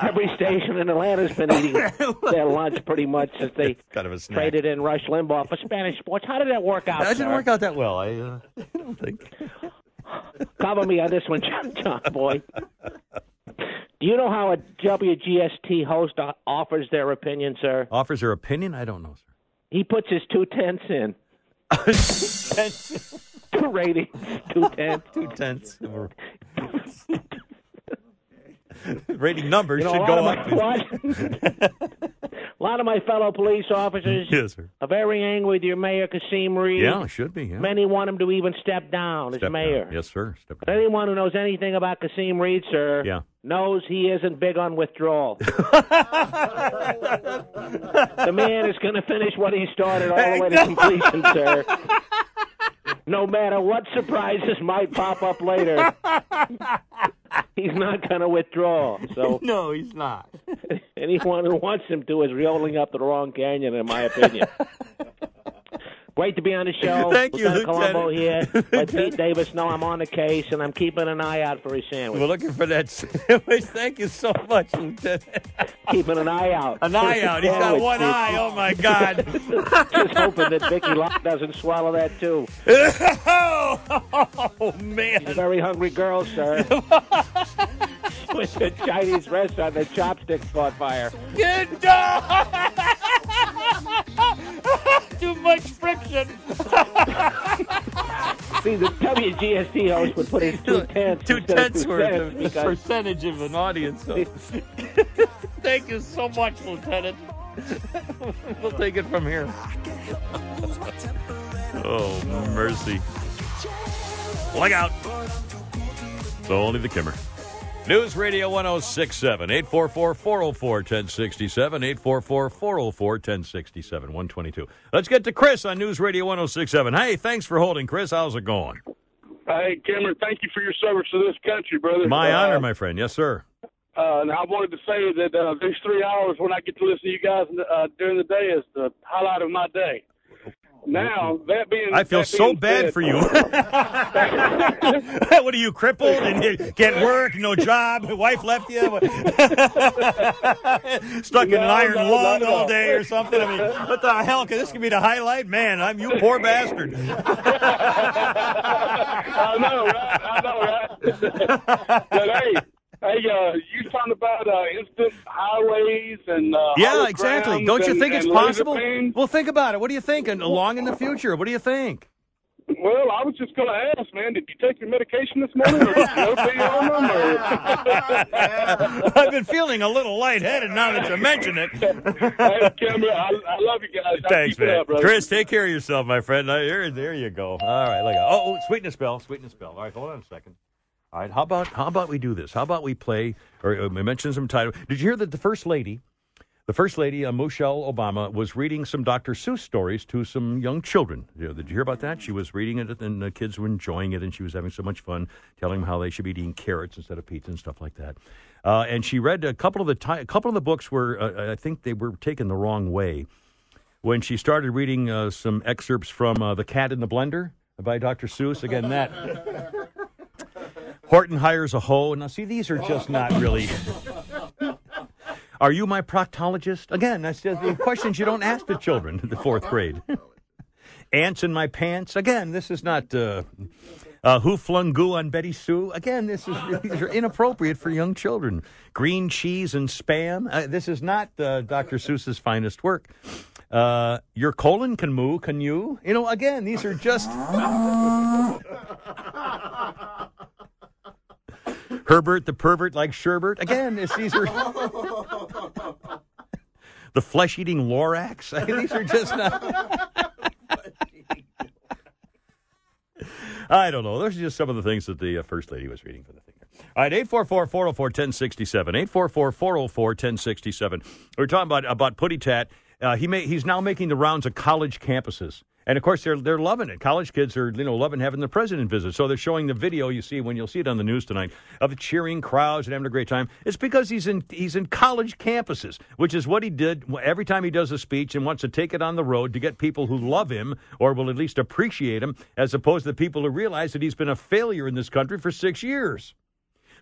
Every station in Atlanta's been eating their lunch pretty much since they kind of traded in Rush Limbaugh for Spanish sports. How did that work out? That didn't work out that well. I don't think. Cover me on this one, John Boyd. Do you know how a WGST host offers their opinion, sir? Offers their opinion? I don't know, sir. He puts his 2 cents in. 2 cents. Ratings, 2 tenths. 2 tenths. Rating numbers should go up. A lot of my fellow police officers are very angry with your mayor, Kasim Reed. Yeah, it should be. Yeah. Many want him to even step down as mayor. Down. Yes, sir. Step down. Anyone who knows anything about Kasim Reed, sir, knows he isn't big on withdrawal. The man is going to finish what he started all the way to completion, sir. No matter what surprises might pop up later. He's not going to withdraw. So no, he's not. Anyone who wants him to is rolling up the wrong canyon, in my opinion. Great to be on the show. Thank you, Lieutenant Colombo here. Let Pete Davis know I'm on the case, and I'm keeping an eye out for his sandwich. We're looking for that sandwich. Thank you so much, Lieutenant. Keeping an eye out. An eye out. He's got one eye. Oh, my God. Just hoping that Vicky Locke doesn't swallow that, too. Oh, man. She's a very hungry girl, sir. With the Chinese restaurant, the chopsticks caught fire. Get down! Too much friction. See, the WGST host would put his two tenths worth of percentage of an audience. Thank you so much, Lieutenant. We'll take it from here. Oh, mercy. Look out. So only the Kimmer. News Radio 1067, 844-404-1067, 844-404-1067, 122. Let's get to Chris on News Radio 1067. Hey, thanks for holding, Chris. How's it going? Hey, Cameron, thank you for your service to this country, brother. My honor, my friend. Yes, sir. And I wanted to say that these 3 hours when I get to listen to you guys during the day is the highlight of my day. Now, that being I feel so bad for you. What are you, crippled and you can't work, no job, wife left you? Stuck in an iron lung all day or something? I mean, what the hell? This could be the highlight? Man, I'm you poor bastard. I know, right? But, hey, you talking about instant highways and yeah, exactly. Don't you think it's possible? Well, think about it. What do you think? And long in the future, what do you think? Well, I was just going to ask, man, did you take your medication this morning? Or did you on them, or... I've been feeling a little lightheaded now that you mention it. Hey, Kimber, I love you guys. Thanks, man. Up, Chris, take care of yourself, my friend. There you go. All right. Look. Oh, sweetness bell. Sweetness bell. All right, hold on a second. All right, how about we do this? How about we play, or mention some title? Did you hear that the First Lady, Michelle Obama, was reading some Dr. Seuss stories to some young children? Did you hear about that? She was reading it, and the kids were enjoying it, and she was having so much fun telling them how they should be eating carrots instead of pizza and stuff like that. And she read a couple of the books where I think they were taken the wrong way when she started reading some excerpts from The Cat in the Blender by Dr. Seuss. Again, that... Horton hires a hoe. Now, see, these are just not really... Are you my proctologist? Again, that's just the questions you don't ask the children in the fourth grade. Ants in my pants. Again, this is not... Who flung goo on Betty Sue? Again, these are inappropriate for young children. Green cheese and Spam. This is not Dr. Seuss's finest work. Your colon can moo, can you? You know, again, these are just... Herbert the pervert likes sherbert. Again, these are the flesh-eating Lorax. These are just not... I don't know. Those are just some of the things that the First Lady was reading for the thing. All right, 844-404-1067, 844-404-1067. We're talking about Putty Tat. He's now making the rounds of college campuses. And, of course, they're loving it. College kids are, loving having the president visit. So they're showing the video you'll see it on the news tonight, of the cheering crowds and having a great time. It's because he's in college campuses, which is what he did every time he does a speech and wants to take it on the road to get people who love him or will at least appreciate him, as opposed to the people who realize that he's been a failure in this country for 6 years.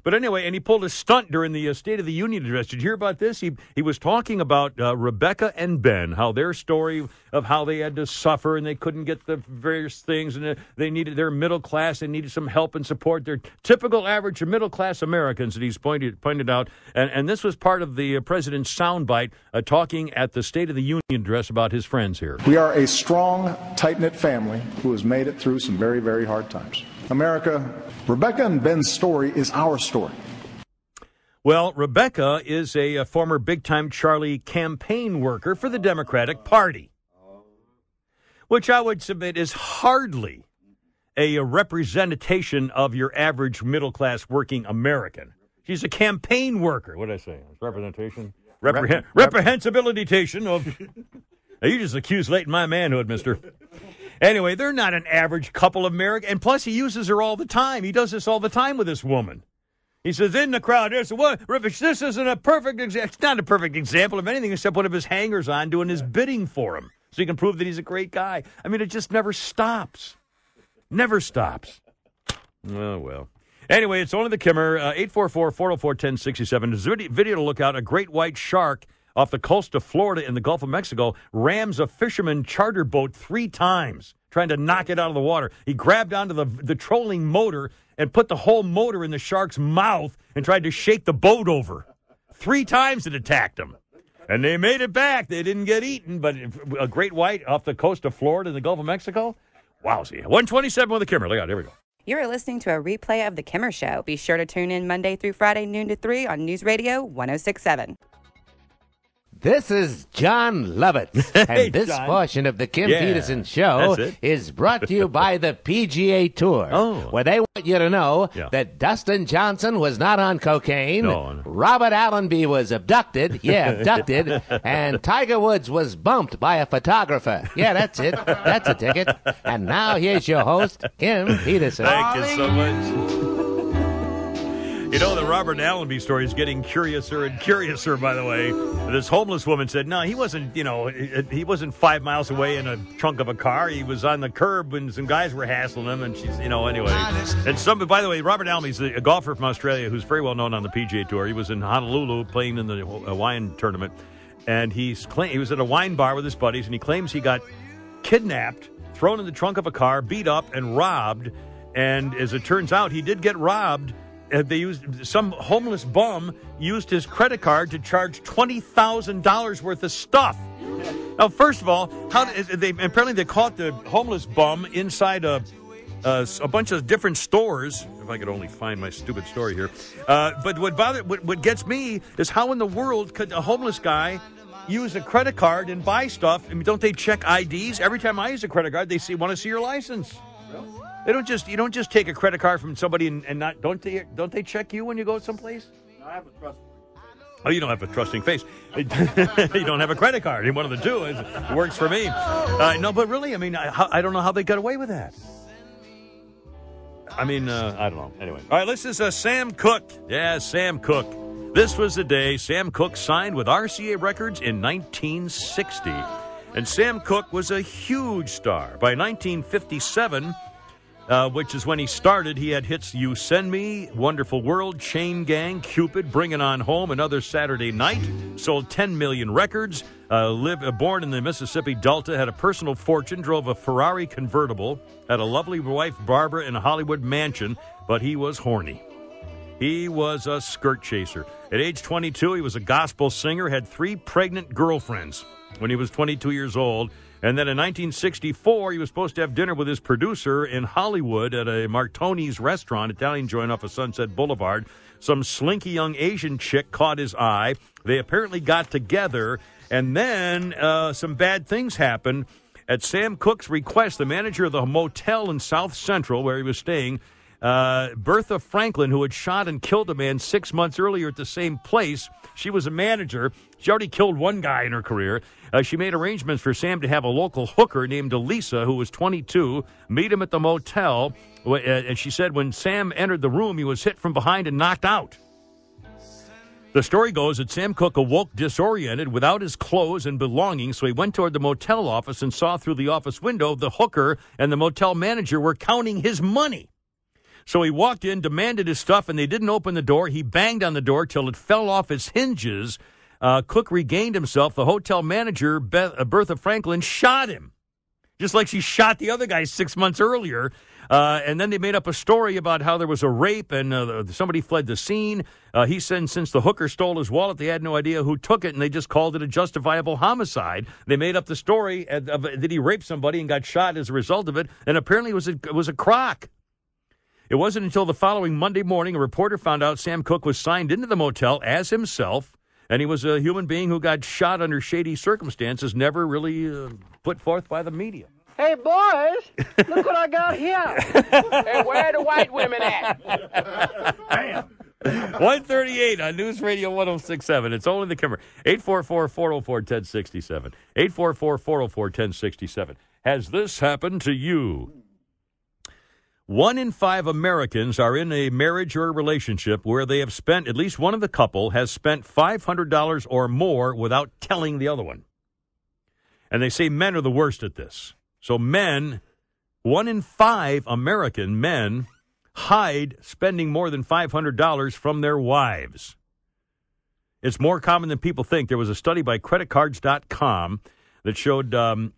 But anyway, and he pulled a stunt during the State of the Union address. Did you hear about this? He was talking about Rebecca and Ben, how their story of how they had to suffer and they couldn't get the various things, and they needed their middle class. They needed some help and support. They're typical average middle class Americans that he's pointed out. And this was part of the president's soundbite talking at the State of the Union address about his friends here. We are a strong, tight-knit family who has made it through some very, very hard times. America, Rebecca and Ben's story is our story. Well, Rebecca is a former big-time Charlie campaign worker for the Democratic Party, which I would submit is hardly a representation of your average middle-class working American. She's a campaign worker. What did I say? Representation? Reprehensibilitation of... Now, you just accused late in my manhood, mister. Anyway, they're not an average couple of Americans. And plus, he uses her all the time. He does this all the time with this woman. He says, in the crowd, there's the one. This isn't a perfect example. It's not a perfect example of anything except one of his hangers on doing his bidding for him. So you can prove that he's a great guy. I mean, it just never stops. Never stops. Oh, well. Anyway, it's only the Kimmer. 844-404-1067. There's a video to look out. A great white shark off the coast of Florida in the Gulf of Mexico rams a fisherman charter boat 3 times, trying to knock it out of the water. He grabbed onto the trolling motor and put the whole motor in the shark's mouth and tried to shake the boat over. 3 times it attacked him. And they made it back. They didn't get eaten, but a great white off the coast of Florida in the Gulf of Mexico? Wowzee. 127 with the Kimmer. Look out. Here we go. You're listening to a replay of The Kimmer Show. Be sure to tune in Monday through Friday, noon to 3 on News Radio 1067. This is John Lovett, hey, and this John. Portion of The Kim Peterson Show is brought to you by the PGA Tour, where they want you to know that Dustin Johnson was not on cocaine, Robert Allenby was abducted, and Tiger Woods was bumped by a photographer. Yeah, that's it. That's a ticket. And now here's your host, Kim Peterson. Thank you so much. You know, the Robert Allenby story is getting curiouser and curiouser, by the way. This homeless woman said, no, he wasn't, you know, he wasn't 5 miles away in a trunk of a car. He was on the curb when some guys were hassling him. And she's, you know, anyway. And some, by the way, Robert Allenby's a golfer from Australia who's very well known on the PGA Tour. He was in Honolulu playing in the Hawaiian tournament. And he was at a wine bar with his buddies. And he claims he got kidnapped, thrown in the trunk of a car, beat up, and robbed. And as it turns out, he did get robbed. They used some homeless bum used his credit card to charge $20,000 worth of stuff. Now, first of all, apparently they caught the homeless bum inside a bunch of different stores. If I could only find my stupid story here. But what gets me is how in the world could a homeless guy use a credit card and buy stuff? I mean, don't they check IDs? Every time I use a credit card, they want to see your license. You don't just take a credit card from somebody and don't they check you when you go someplace? No, I have a trusting. Oh, you don't have a trusting face. You don't have a credit card. One of the two. It works for me. No, but really, I mean, I don't know how they got away with that. I mean, I don't know. Anyway, all right. This is Sam Cooke. Yeah, Sam Cooke. This was the day Sam Cooke signed with RCA Records in 1960, and Sam Cooke was a huge star by 1957. Which is when he started. He had hits You Send Me, Wonderful World, Chain Gang, Cupid, Bringin' On Home, Another Saturday Night, sold 10 million records, born in the Mississippi Delta, had a personal fortune, drove a Ferrari convertible, had a lovely wife, Barbara, in a Hollywood mansion, but he was horny. He was a skirt chaser. At age 22, he was a gospel singer, had 3 pregnant girlfriends when he was 22 years old. And then in 1964, he was supposed to have dinner with his producer in Hollywood at a Martoni's restaurant, Italian joint off of Sunset Boulevard. Some slinky young Asian chick caught his eye. They apparently got together, and then some bad things happened. At Sam Cooke's request, the manager of the motel in South Central, where he was staying, Bertha Franklin, who had shot and killed a man 6 months earlier at the same place, she was a manager. She already killed one guy in her career. She made arrangements for Sam to have a local hooker named Elisa, who was 22, meet him at the motel. And she said when Sam entered the room, he was hit from behind and knocked out. The story goes that Sam Cooke awoke disoriented without his clothes and belongings, so he went toward the motel office and saw through the office window the hooker and the motel manager were counting his money. So he walked in, demanded his stuff, and they didn't open the door. He banged on the door till it fell off its hinges. Cook regained himself. The hotel manager, Bertha Franklin, shot him, just like she shot the other guy 6 months earlier. And then they made up a story about how there was a rape and somebody fled the scene. He said since the hooker stole his wallet, they had no idea who took it, and they just called it a justifiable homicide. They made up the story that he raped somebody and got shot as a result of it, and apparently it was a crock. It wasn't until the following Monday morning a reporter found out Sam Cooke was signed into the motel as himself, and he was a human being who got shot under shady circumstances, never really put forth by the media. Hey, boys, look what I got here. Hey, where are the white women at? Bam. 138 on News Radio 1067. It's only the Kimmer. 844-404-1067. 844-404-1067. Has this happened to you? 1 in 5 Americans are in a marriage or a relationship where they have spent, at least one of the couple has spent $500 or more without telling the other one. And they say men are the worst at this. So men, 1 in 5 American men hide spending more than $500 from their wives. It's more common than people think. There was a study by creditcards.com that showed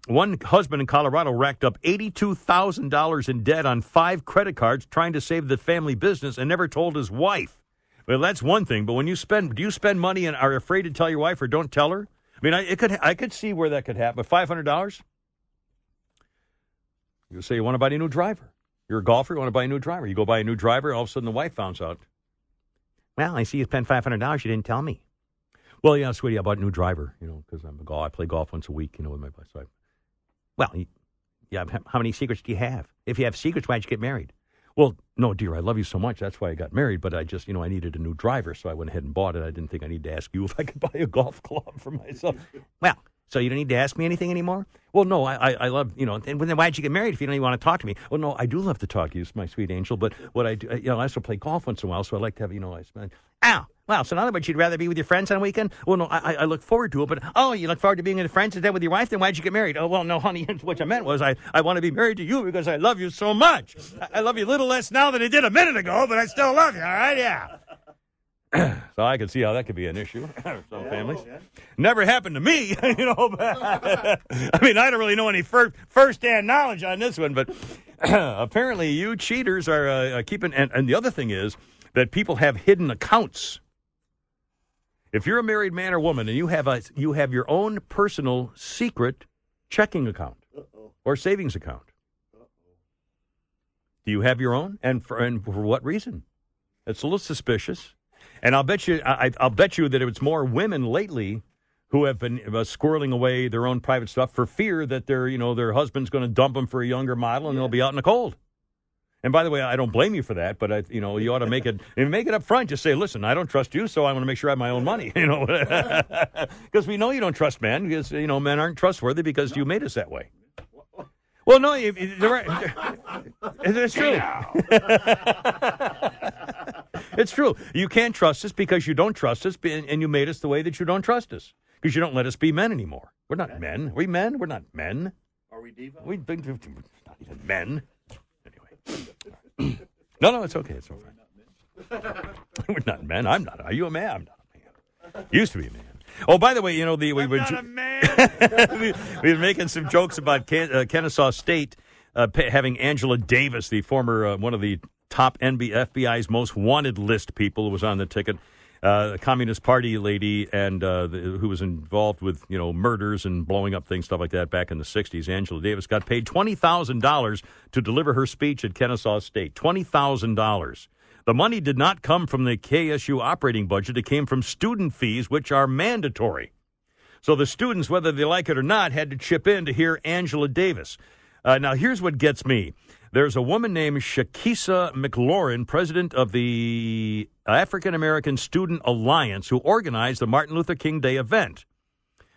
one husband in Colorado racked up $82,000 in debt on 5 credit cards trying to save the family business and never told his wife. Well, that's one thing, but when you spend, do you spend money and are afraid to tell your wife or don't tell her? I mean, I could see where that could happen, but $500? You say you want to buy a new driver. You're a golfer, you want to buy a new driver. You go buy a new driver, all of a sudden the wife finds out. Well, I see you spent $500, you didn't tell me. Well, yeah, sweetie, I bought a new driver, you know, because I play golf once a week, you know, with my wife. So well, yeah, how many secrets do you have? If you have secrets, why'd you get married? Well, no, dear, I love you so much. That's why I got married, but I just, you know, I needed a new driver, so I went ahead and bought it. I didn't think I needed to ask you if I could buy a golf club for myself. Well, so you don't need to ask me anything anymore? Well, no, I love, you know, and then why'd you get married if you don't even want to talk to me? Well, no, I do love to talk to you, my sweet angel, but what I do, you know, I also play golf once in a while, so I like to have, you know, I spend, ow! Wow, so in other words, you'd rather be with your friends on a weekend? Well, no, I look forward to it, but, oh, you look forward to being with your friends instead with your wife? Then why'd you get married? Oh, well, no, honey, what I meant was I want to be married to you because I love you so much. I love you a little less now than I did a minute ago, but I still love you, all right? Yeah. So I could see how that could be an issue for some families. Yeah. Never happened to me, you know. But, I mean, I don't really know any first-hand knowledge on this one, but apparently you cheaters are keeping, and the other thing is that people have hidden accounts. If you're a married man or woman and you have your own personal secret checking account or savings account, do you have your own? And for what reason? It's a little suspicious. And I'll bet you that it's more women lately who have been squirreling away their own private stuff for fear that their husband's going to dump them for a younger model and they'll be out in the cold. And by the way, I don't blame you for that, but you ought to make it up front. Just say, listen, I don't trust you, so I want to make sure I have my own money, you know, because we know you don't trust men, because you know men aren't trustworthy because you made us that way. Well, no, it's true. It's true. You can't trust us because you don't trust us, and you made us the way that you don't trust us because you don't let us be men anymore. We're not men. Are we men? We're not men. Are we diva? We're not even men. No, it's okay. It's all right. We're not men. I'm not. Are you a man? I'm not a man. Used to be a man. Oh, by the way, you know, we were making some jokes about Kennesaw State having Angela Davis, the former one of the top FBI's most wanted list people, who was on the ticket, a Communist Party lady, and who was involved with, you know, murders and blowing up things, stuff like that, back in the 60s. Angela Davis got paid $20,000 to deliver her speech at Kennesaw State. $20,000. The money did not come from the KSU operating budget. It came from student fees, which are mandatory. So the students, whether they like it or not, had to chip in to hear Angela Davis. Now, here's what gets me. There's a woman named Shakisa McLaurin, president of the African American Student Alliance, who organized the Martin Luther King Day event.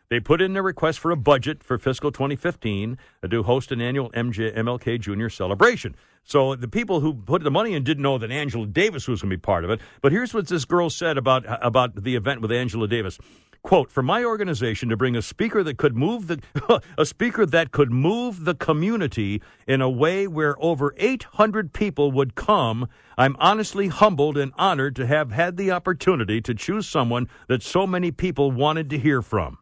They put in their request for a budget for fiscal 2015 to host an annual MLK Jr. celebration. So the people who put the money in didn't know that Angela Davis was going to be part of it. But here's what this girl said about the event with Angela Davis. Quote, for my organization to bring a speaker that could move the community in a way where over 800 people would come, I'm honestly humbled and honored to have had the opportunity to choose someone that so many people wanted to hear from.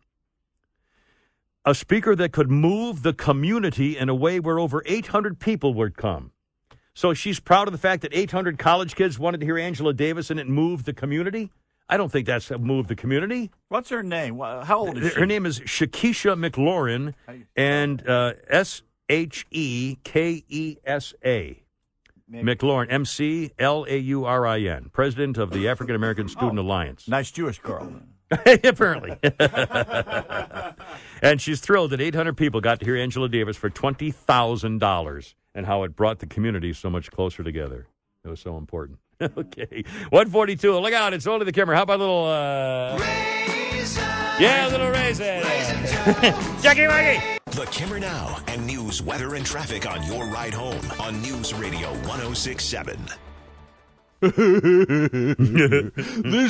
A speaker that could move the community in a way where over 800 people would come. So she's proud of the fact that 800 college kids wanted to hear Angela Davis and it moved the community? I don't think that's moved the community. What's her name? How old is she? Her name is Shakisha McLaurin, and Shekesa. McLaurin, M-C-L-A-U-R-I-N, president of the African American Student Alliance. Nice Jewish girl. Apparently. And she's thrilled that 800 people got to hear Angela Davis for $20,000 and how it brought the community so much closer together. It was so important. Okay, 142. Look out! It's only the Kimmer. How about a little? Raisin. Yeah, a little raisin. Raisin Jackie Waggy. The Kimmer Now and news, weather, and traffic on your ride home on News Radio 1067. This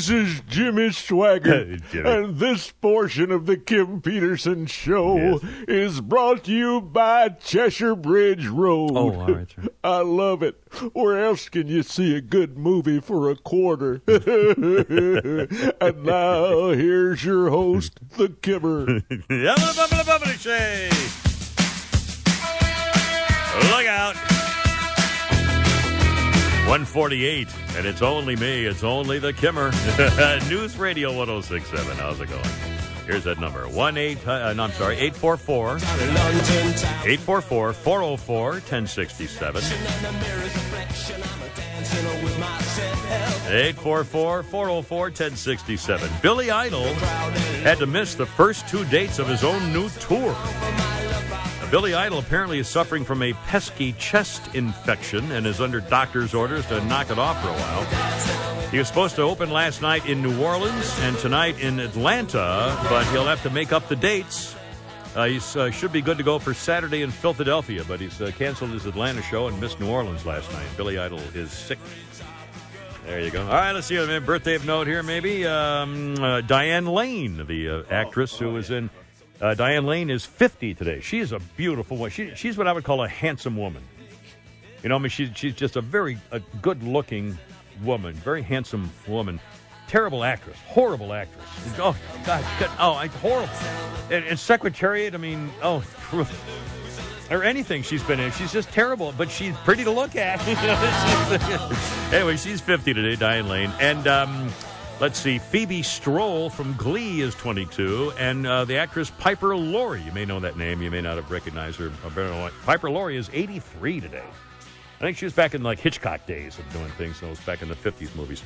is Jimmy Swaggart, and this portion of the Kim Peterson Show is brought to you by Cheshire Bridge Road. Oh, all right, sure. I love it. Where else can you see a good movie for a quarter? And now, here's your host, the Kimmer. Look out. 148, and it's only me, it's only the Kimmer. News Radio 1067, how's it going? Here's that number, 844-404-1067. 844-404-1067. Billy Idol had to miss the first two dates of his own new tour. Billy Idol apparently is suffering from a pesky chest infection and is under doctor's orders to knock it off for a while. He was supposed to open last night in New Orleans and tonight in Atlanta, but he'll have to make up the dates. He should be good to go for Saturday in Philadelphia, but he's canceled his Atlanta show and missed New Orleans last night. Billy Idol is sick. There you go. All right, let's see a birthday of note here maybe. Diane Lane, the actress who was in... Diane Lane is 50 today. She is a beautiful woman. She's what I would call a handsome woman. You know, I mean, she's just a very good-looking woman, very handsome woman. Terrible actress, horrible actress. Oh, God, oh, it's horrible. And Secretariat, I mean, oh, or anything she's been in. She's just terrible, but she's pretty to look at. Anyway, she's 50 today, Diane Lane. And, let's see, Phoebe Stroll from Glee is 22, and the actress Piper Laurie, you may know that name, you may not have recognized her. Piper Laurie is 83 today. I think she was back in, like, Hitchcock days of doing things, those back in the 50s movies.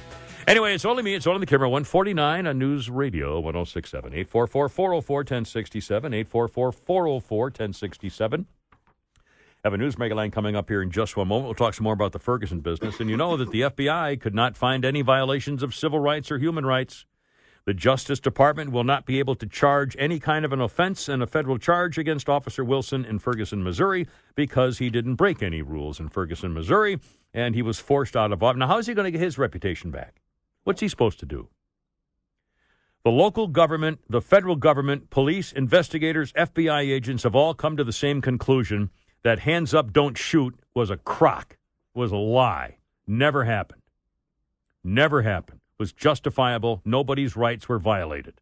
Anyway, it's only me, it's only the Kimmer, 149 on News Radio 1067, 844-404-1067, 844-404-1067. Have a newsmaker line coming up here in just one moment. We'll talk some more about the Ferguson business. And you know that the FBI could not find any violations of civil rights or human rights. The Justice Department will not be able to charge any kind of an offense and a federal charge against Officer Wilson in Ferguson, Missouri, because he didn't break any rules in Ferguson, Missouri, and he was forced out of office. Now, how is he going to get his reputation back? What's he supposed to do? The local government, the federal government, police, investigators, FBI agents have all come to the same conclusion that hands up, don't shoot was a crock, was a lie. Never happened. Never happened. Was justifiable. Nobody's rights were violated.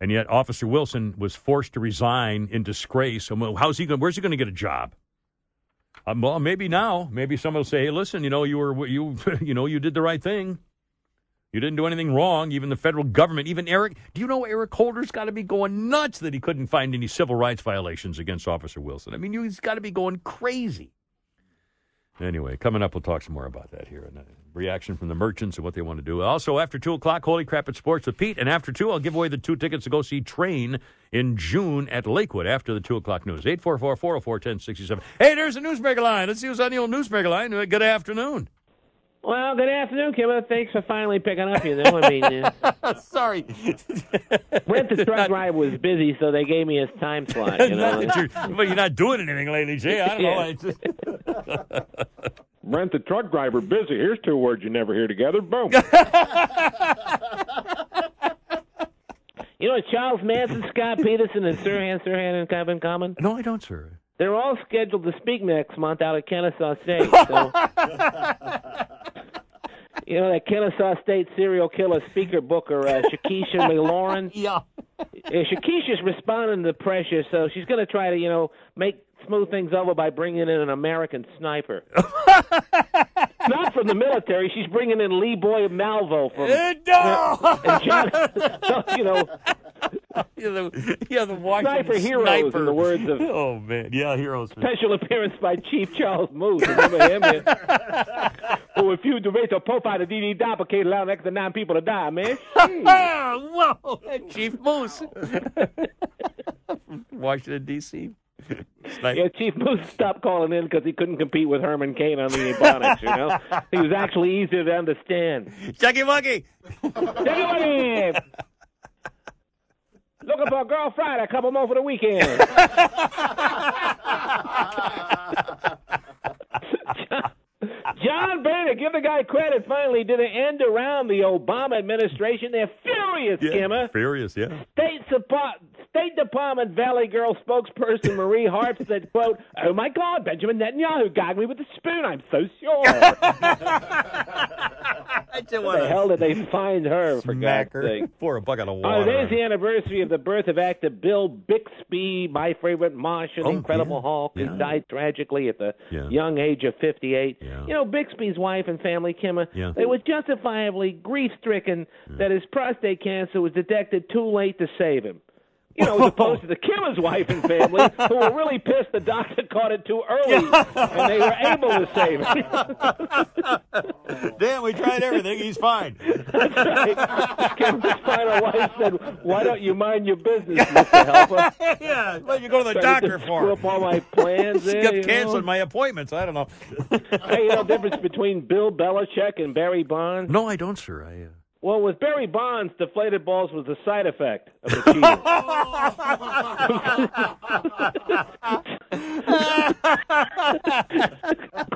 And yet Officer Wilson was forced to resign in disgrace. How's he going? Where's he going to get a job? Well, maybe now. Maybe someone will say, hey, listen, you know, you did the right thing. You didn't do anything wrong. Even the federal government, even Eric. Do you know Eric Holder's got to be going nuts that he couldn't find any civil rights violations against Officer Wilson? I mean, he's got to be going crazy. Anyway, coming up, we'll talk some more about that here. And reaction from the merchants and what they want to do. Also, after 2 o'clock, Holy Crap at Sports with Pete. And after 2, I'll give away the 2 tickets to go see Train in June at Lakewood after the 2 o'clock news. 844-404-1067. Hey, there's a newsmaker line. Let's see who's on the old newsmaker line. Good afternoon. Well, good afternoon, Kimmer. Thanks for finally picking up, you know. I mean, sorry. Brent the truck driver was busy, so they gave me his time slot, you know. But you're not doing anything lately, Jay. I don't know. Brent the truck driver busy. Here's 2 words you never hear together. Boom. You know Charles Manson, Scott Peterson, and Sirhan have in common? No, I don't, sir. They're all scheduled to speak next month out of Kennesaw State. So, you know, that Kennesaw State serial killer speaker booker, Shakisha McLaurin. Yeah. Shakisha's responding to the pressure, so she's going to try to, you know, smooth things over by bringing in an American sniper. Not from the military. She's bringing in Lee Boy Malvo from... and John, you know... You're the sniper heroes, in the words of... Oh, man. Yeah, heroes. Special appearance by Chief Charles Moose. Remember him? Who refused to raise a profile to DD Doppelkate, allowing extra 9 people to die, man. Whoa! Chief Moose. Washington, D.C. Yeah, Chief Moose stopped calling in because he couldn't compete with Herman Cain on the Ebonics, you know? He was actually easier to understand. Chucky Monkey! Chucky Monkey! Look talking about Girl Friday. Come on over the weekend. John Bennett, give the guy credit, finally did an end around the Obama administration. They're furious, Kimmer. Yeah, furious, yeah. State Department Valley Girl spokesperson Marie Harp said, quote, "Oh, my God, Benjamin Netanyahu gagged me with a spoon. I'm so sure." What the hell did they find her, for God's sake? For a bucket of water. Today's the anniversary of the birth of actor Bill Bixby, My Favorite Martian, Incredible Hulk, who died tragically at the young age of 58. Yeah. You know, Bixby's wife and family, Kimmer, they were justifiably grief-stricken that his prostate cancer was detected too late to save him. You know, as opposed to the Kimmer's wife and family, who were really pissed the doctor caught it too early, and they were able to save him. Damn, we tried everything. He's fine. That's right. Kimmer's final wife said, "Why don't you mind your business, Mr. Helper?" Yeah, let you go to the doctor for it. Screw up all my plans. Kept canceling my appointments. I don't know. Hey, you know the difference between Bill Belichick and Barry Bonds? No, I don't, sir. Well, with Barry Bonds, deflated balls was the side effect of the cheating.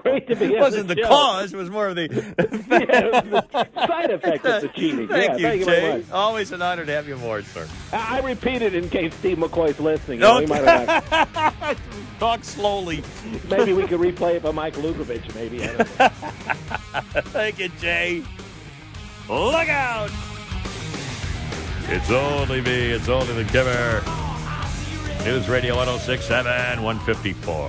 Great to be. It wasn't the cause; it was more of the, the side effect of the cheating. Thank you, Jay. Always an honor to have you aboard, sir. I repeat it in case Steve McCoy's listening. Don't talk slowly. Maybe we could replay it for Mike Lukovich. Maybe. I don't know. Thank you, Jay. Look out! It's only me. It's only the Kimmer. News Radio 1067, 154.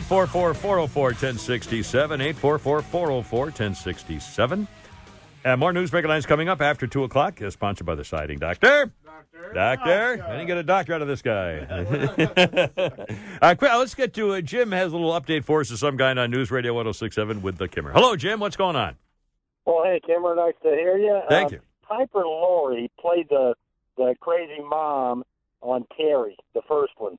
844-404-1067. 844-404-1067. More news breaking lines coming up after 2 o'clock. Sponsored by the Siding Doctor. Doctor. I didn't get a doctor out of this guy. Let's get to Jim has a little update for us to some guy on News Radio 1067 with the Kimmer. Hello, Jim. What's going on? Well, hey, Kimmer, nice to hear you. Thank you. Piper Laurie played the crazy mom on Carrie, the first one.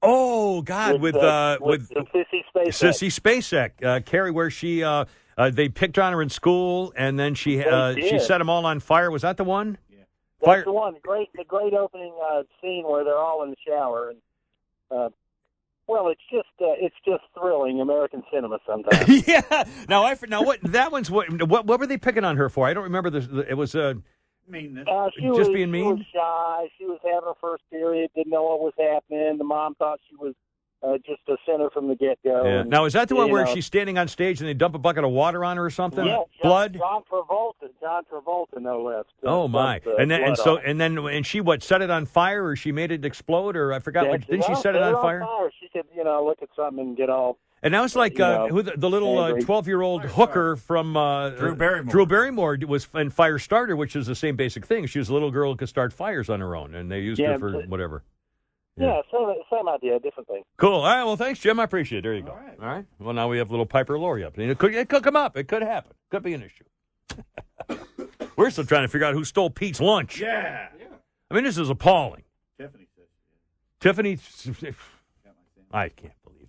Oh, God, with Sissy Spacek. Carrie, where she they picked on her in school, and then she set them all on fire. Was that the one? Yeah. That's the one. The great opening scene where they're all in the shower. And, well, it's just thrilling American cinema sometimes. Yeah. Now what that one's what were they picking on her for? I don't remember this. It was meanness. Being mean. She was shy. She was having her first period. Didn't know what was happening. The mom thought she was just a sinner from the get go. Yeah. Now is that the one where she's standing on stage and they dump a bucket of water on her or something? Yeah. Blood. John Travolta, no less. Oh my! And then she set it on fire, or she made it explode, or I forgot. Yeah, she set it on fire? She could, look at something and get all. And now it's like the little 12-year-old hooker from Drew Barrymore. Drew Barrymore was in Firestarter, which is the same basic thing. She was a little girl who could start fires on her own, and they used her for whatever. Yeah, same idea, different thing. Cool. All right, well, thanks, Jim. I appreciate it. There you go. All right. Well, now we have little Piper Laurie up. It could come up. It could happen. Could be an issue. We're still trying to figure out who stole Pete's lunch. Yeah. I mean, this is appalling. Tiffany said. I can't believe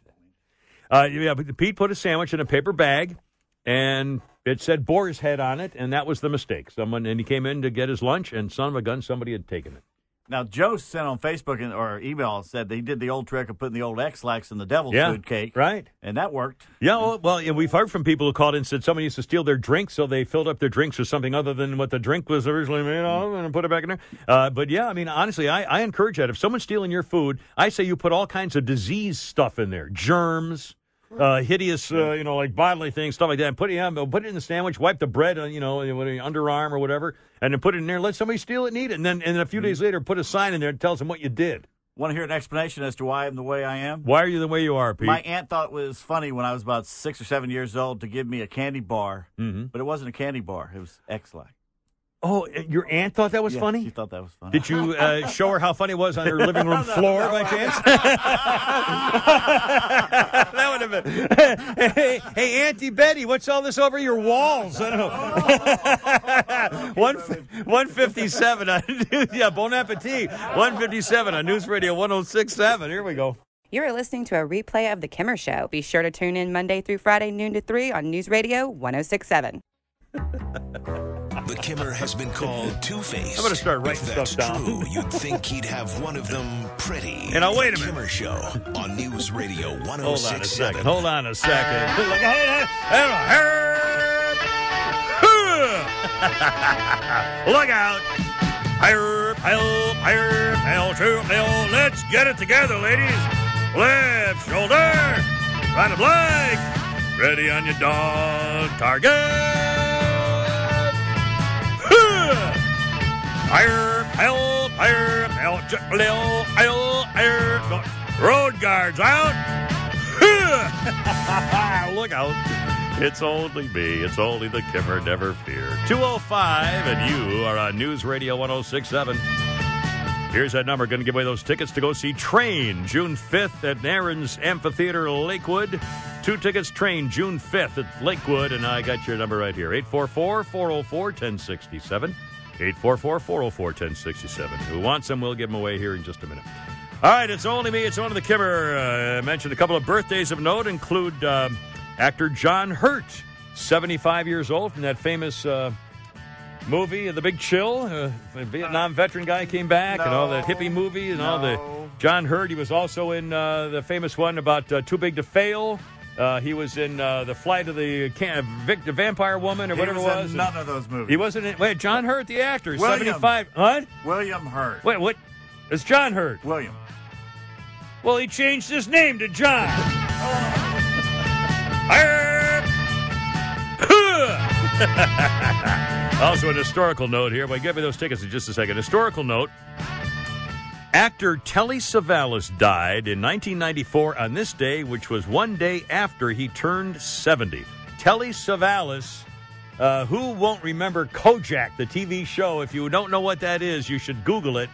that. But Pete put a sandwich in a paper bag, and it said Boar's Head on it, and that was the mistake. And he came in to get his lunch, and son of a gun, somebody had taken it. Now, Joe sent on Facebook or email said they did the old trick of putting the old X-Lax in the devil's food cake. Right. And that worked. Yeah, well, we've heard from people who called in and said someone used to steal their drink, so they filled up their drinks with something other than what the drink was originally made of and put it back in there. Honestly, I encourage that. If someone's stealing your food, I say you put all kinds of disease stuff in there, germs, hideous, like bodily things, stuff like that. And put it in the sandwich, wipe the bread, with an underarm or whatever, and then put it in there. Let somebody steal it and eat it. And then a few days later, put a sign in there that tells them what you did. Want to hear an explanation as to why I'm the way I am? Why are you the way you are, Pete? My aunt thought it was funny when I was about 6 or 7 years old to give me a candy bar, but it wasn't a candy bar. It was X-Lite. Oh, your aunt thought that was funny? She thought that was funny. Did you show her how funny it was on her living room floor by chance? That would have been. Hey, Auntie Betty, what's all this over your walls? I don't know. 157 on Bon Appetit. 157 on News Radio 1067. Here we go. You are listening to a replay of The Kimmer Show. Be sure to tune in Monday through Friday, noon to 3 on News Radio 1067. The Kimmer has been called two-faced. I'm going to start writing stuff down. If that's true, you'd think he'd have one of them pretty. And I'll wait a minute. Kimmer Show on News Radio 1067. Hold on a second. Look out. Let's get it together, ladies. Left shoulder, right leg. Ready on your dog target. Road guards out. Look out. It's only me. It's only the Kimmer. Never fear. 205, and you are on News Radio 1067. Here's that number. Going to give away those tickets to go see Train June 5th at Nairn's Amphitheater, Lakewood. 2 tickets, Train June 5th at Lakewood. And I got your number right here, 844-404-1067. 844-404-1067. Who wants them? We'll give them away here in just a minute. All right, it's only me. It's only the Kimmer. I mentioned a couple of birthdays of note include actor John Hurt, 75 years old, from that famous movie, The Big Chill. Vietnam veteran guy came back, and all that hippie movie, and all the John Hurt. He was also in the famous one about Too Big to Fail. He was in The Flight of the Vampire Woman or whatever it was. He was in none of those movies. He wasn't in... Wait, John Hurt, the actor, 75... What? William Hurt. Wait, what? It's John Hurt. William. Well, he changed his name to John. Also, an historical note here. Wait, give me those tickets in just a second. Historical note. Actor Telly Savalas died in 1994 on this day, which was one day after he turned 70. Telly Savalas, who won't remember Kojak, the TV show? If you don't know what that is, you should Google it.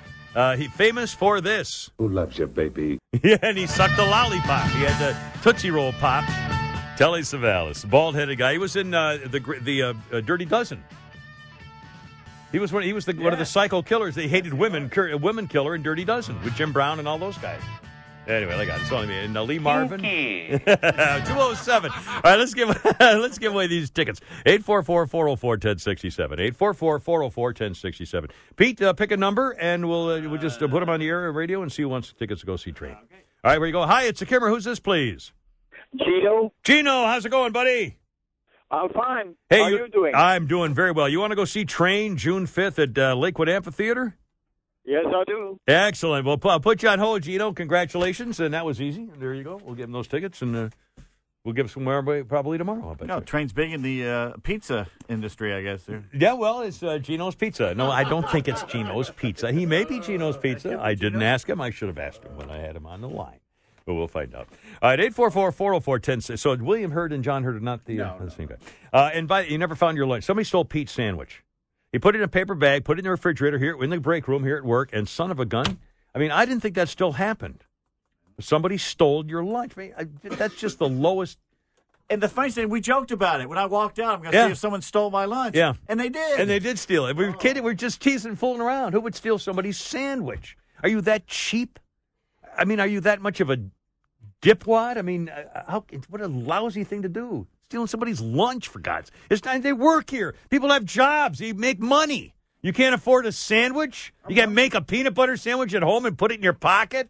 He's famous for this. Who loves you, baby? Yeah, and he sucked a lollipop. He had the Tootsie Roll Pop. Telly Savalas, bald-headed guy. He was in the Dirty Dozen. He was one of the psycho killers. They hated women, women killer in Dirty Dozen with Jim Brown and all those guys. Anyway, like it's only me and Lee Marvin. 207. All right, let's give away these tickets. 844-404-1067. 844-404-1067. Pete, pick a number and we'll just put them on the air radio and see who wants tickets to go see Train. Okay. All right, where you go? Hi, it's the Kimmer. Who's this, please? Gino. Gino, how's it going, buddy? I'm fine. Hey, how are you doing? I'm doing very well. You want to go see Train June 5th at Lakewood Amphitheater? Yes, I do. Excellent. Well, I'll put you on hold, Gino. Congratulations. And that was easy. There you go. We'll give them those tickets, and we'll give them away probably tomorrow. No, Train's big in the pizza industry, I guess. Yeah, well, it's Gino's Pizza. No, I don't think it's Gino's Pizza. He may be Gino's Pizza. I didn't ask him. I should have asked him when I had him on the line. But we'll find out. All right, 844-404-1067. So William Hurt and John Hurt are not the same guy. And you never found your lunch. Somebody stole Pete's sandwich. He put it in a paper bag, put it in the refrigerator here in the break room here at work, and son of a gun. I mean, I didn't think that still happened. Somebody stole your lunch. I mean, that's just the lowest. And the funny thing, we joked about it. When I walked out, I'm going to see if someone stole my lunch. Yeah. And they did. And they did steal it. We were kidding. We were just teasing, fooling around. Who would steal somebody's sandwich? Are you that cheap? I mean, are you that much of a dipwad? I mean, what a lousy thing to do. Stealing somebody's lunch, for God's sake. It's time they work here. People have jobs. They make money. You can't afford a sandwich? You can make a peanut butter sandwich at home and put it in your pocket?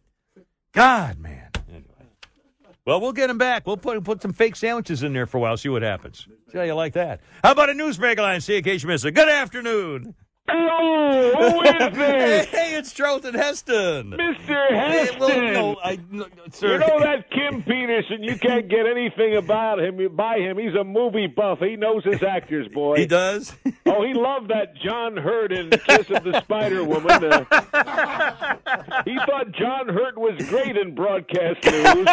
God, man. Anyway. Well, we'll get them back. We'll put some fake sandwiches in there for a while, see what happens. See how you like that. How about a newsbreak line? See you in case you miss it. Good afternoon. Hello, who is this? Hey, it's Charlton Heston. Mr. Heston. Hey, sir. You know that Kim Peterson, you can't get anything about him. You buy him. He's a movie buff. He knows his actors, boy. He does? Oh, he loved that John Hurt in Kiss of the Spider Woman. He thought John Hurt was great in Broadcast News.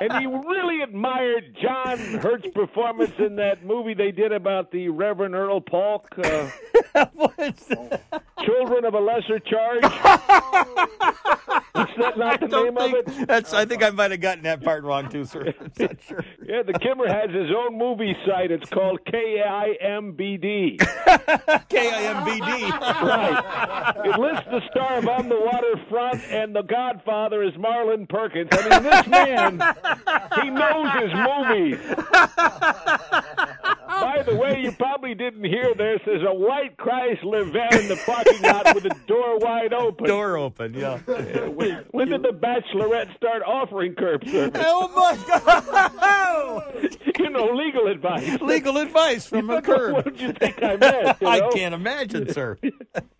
And he really admired John Hurt's performance in that movie they did about the Reverend Earl Polk. What's that? Children of a Lesser God. Is that not the name of it? I think I might have gotten that part wrong, too, sir. I'm not sure. Yeah, the Kimmer has his own movie site. It's called KIMBD. KIMBD. Right. It lists the star of On the Waterfront and The Godfather is Marlon Perkins. I mean, this man, he knows his movies. By the way, you probably didn't hear this. There's a white Chrysler van in the parking lot with the door wide open. Door open, yeah. When did the Bachelorette start offering curb service? Oh, my God! You know, legal advice. Legal advice from a curb. What did you think I meant? You know? I can't imagine, sir.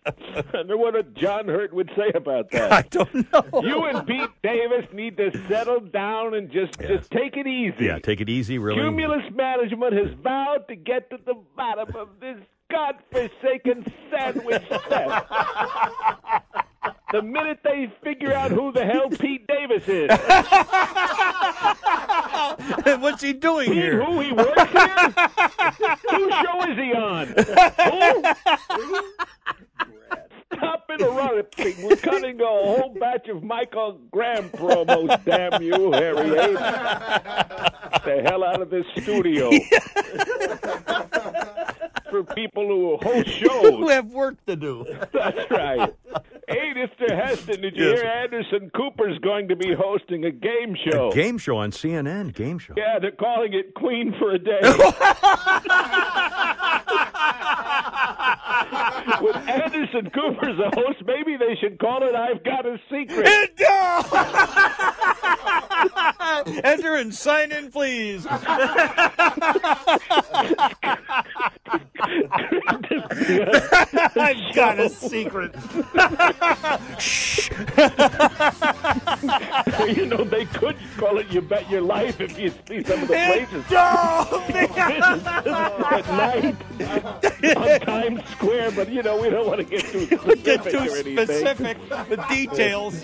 I wonder what John Hurt would say about that. I don't know. You and Pete Davis need to settle down and just take it easy. Yeah, take it easy, really. Cumulus Management has vowed to get to the bottom of this godforsaken sandwich set. The minute they figure out who the hell Pete Davis is. What's he doing here? Who he works here? Whose show is he on? Who? Stop interrupting. We're cutting a whole batch of Michael Graham promos, damn you, Harry. Get the hell out of this studio. Yeah. For people who host shows. Who have work to do. That's right. Hey, Mr. Heston, did you hear Anderson Cooper's going to be hosting a game show? A game show on CNN, game show. Yeah, they're calling it Queen for a Day. With Anderson Cooper as the host, maybe they should call it I've Got a Secret. Enter and sign in, please. I've got a secret. Shh. You know, they could call it You Bet Your Life if you see some of the places. At night on Times Square, but, you know, we don't want to get too specific. The details.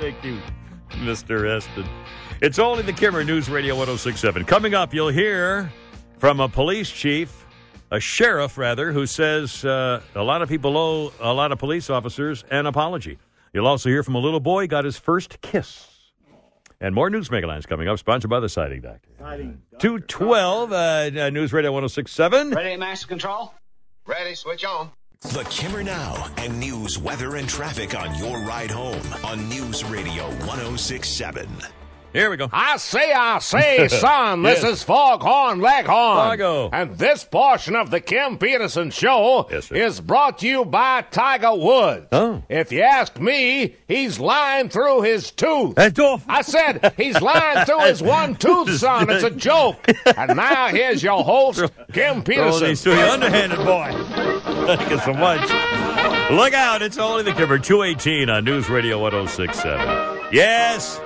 Thank you, Mr. Heston. It's all in the Kimmer, News Radio 1067. Coming up, you'll hear from a police chief, a sheriff, rather, who says a lot of people owe a lot of police officers an apology. You'll also hear from a little boy who got his first kiss. And more News Mega Lines coming up, sponsored by the Siding Doctor. 212, News Radio 1067. Ready, Master Control? Ready, switch on. The Kimmer Now and news, weather, and traffic on your ride home on News Radio 1067. Here we go. I say, son, this is Foghorn Leghorn. Fargo. And this portion of the Kim Peterson Show is brought to you by Tiger Woods. Oh. If you ask me, he's lying through his tooth. I said, he's lying through his one tooth, son. It's a joke. And now here's your host, Kim Peterson. Throw these to your underhanded boy. Thank you so much. Look out, it's only the Kimmer, 218 on News Radio 1067. Yes.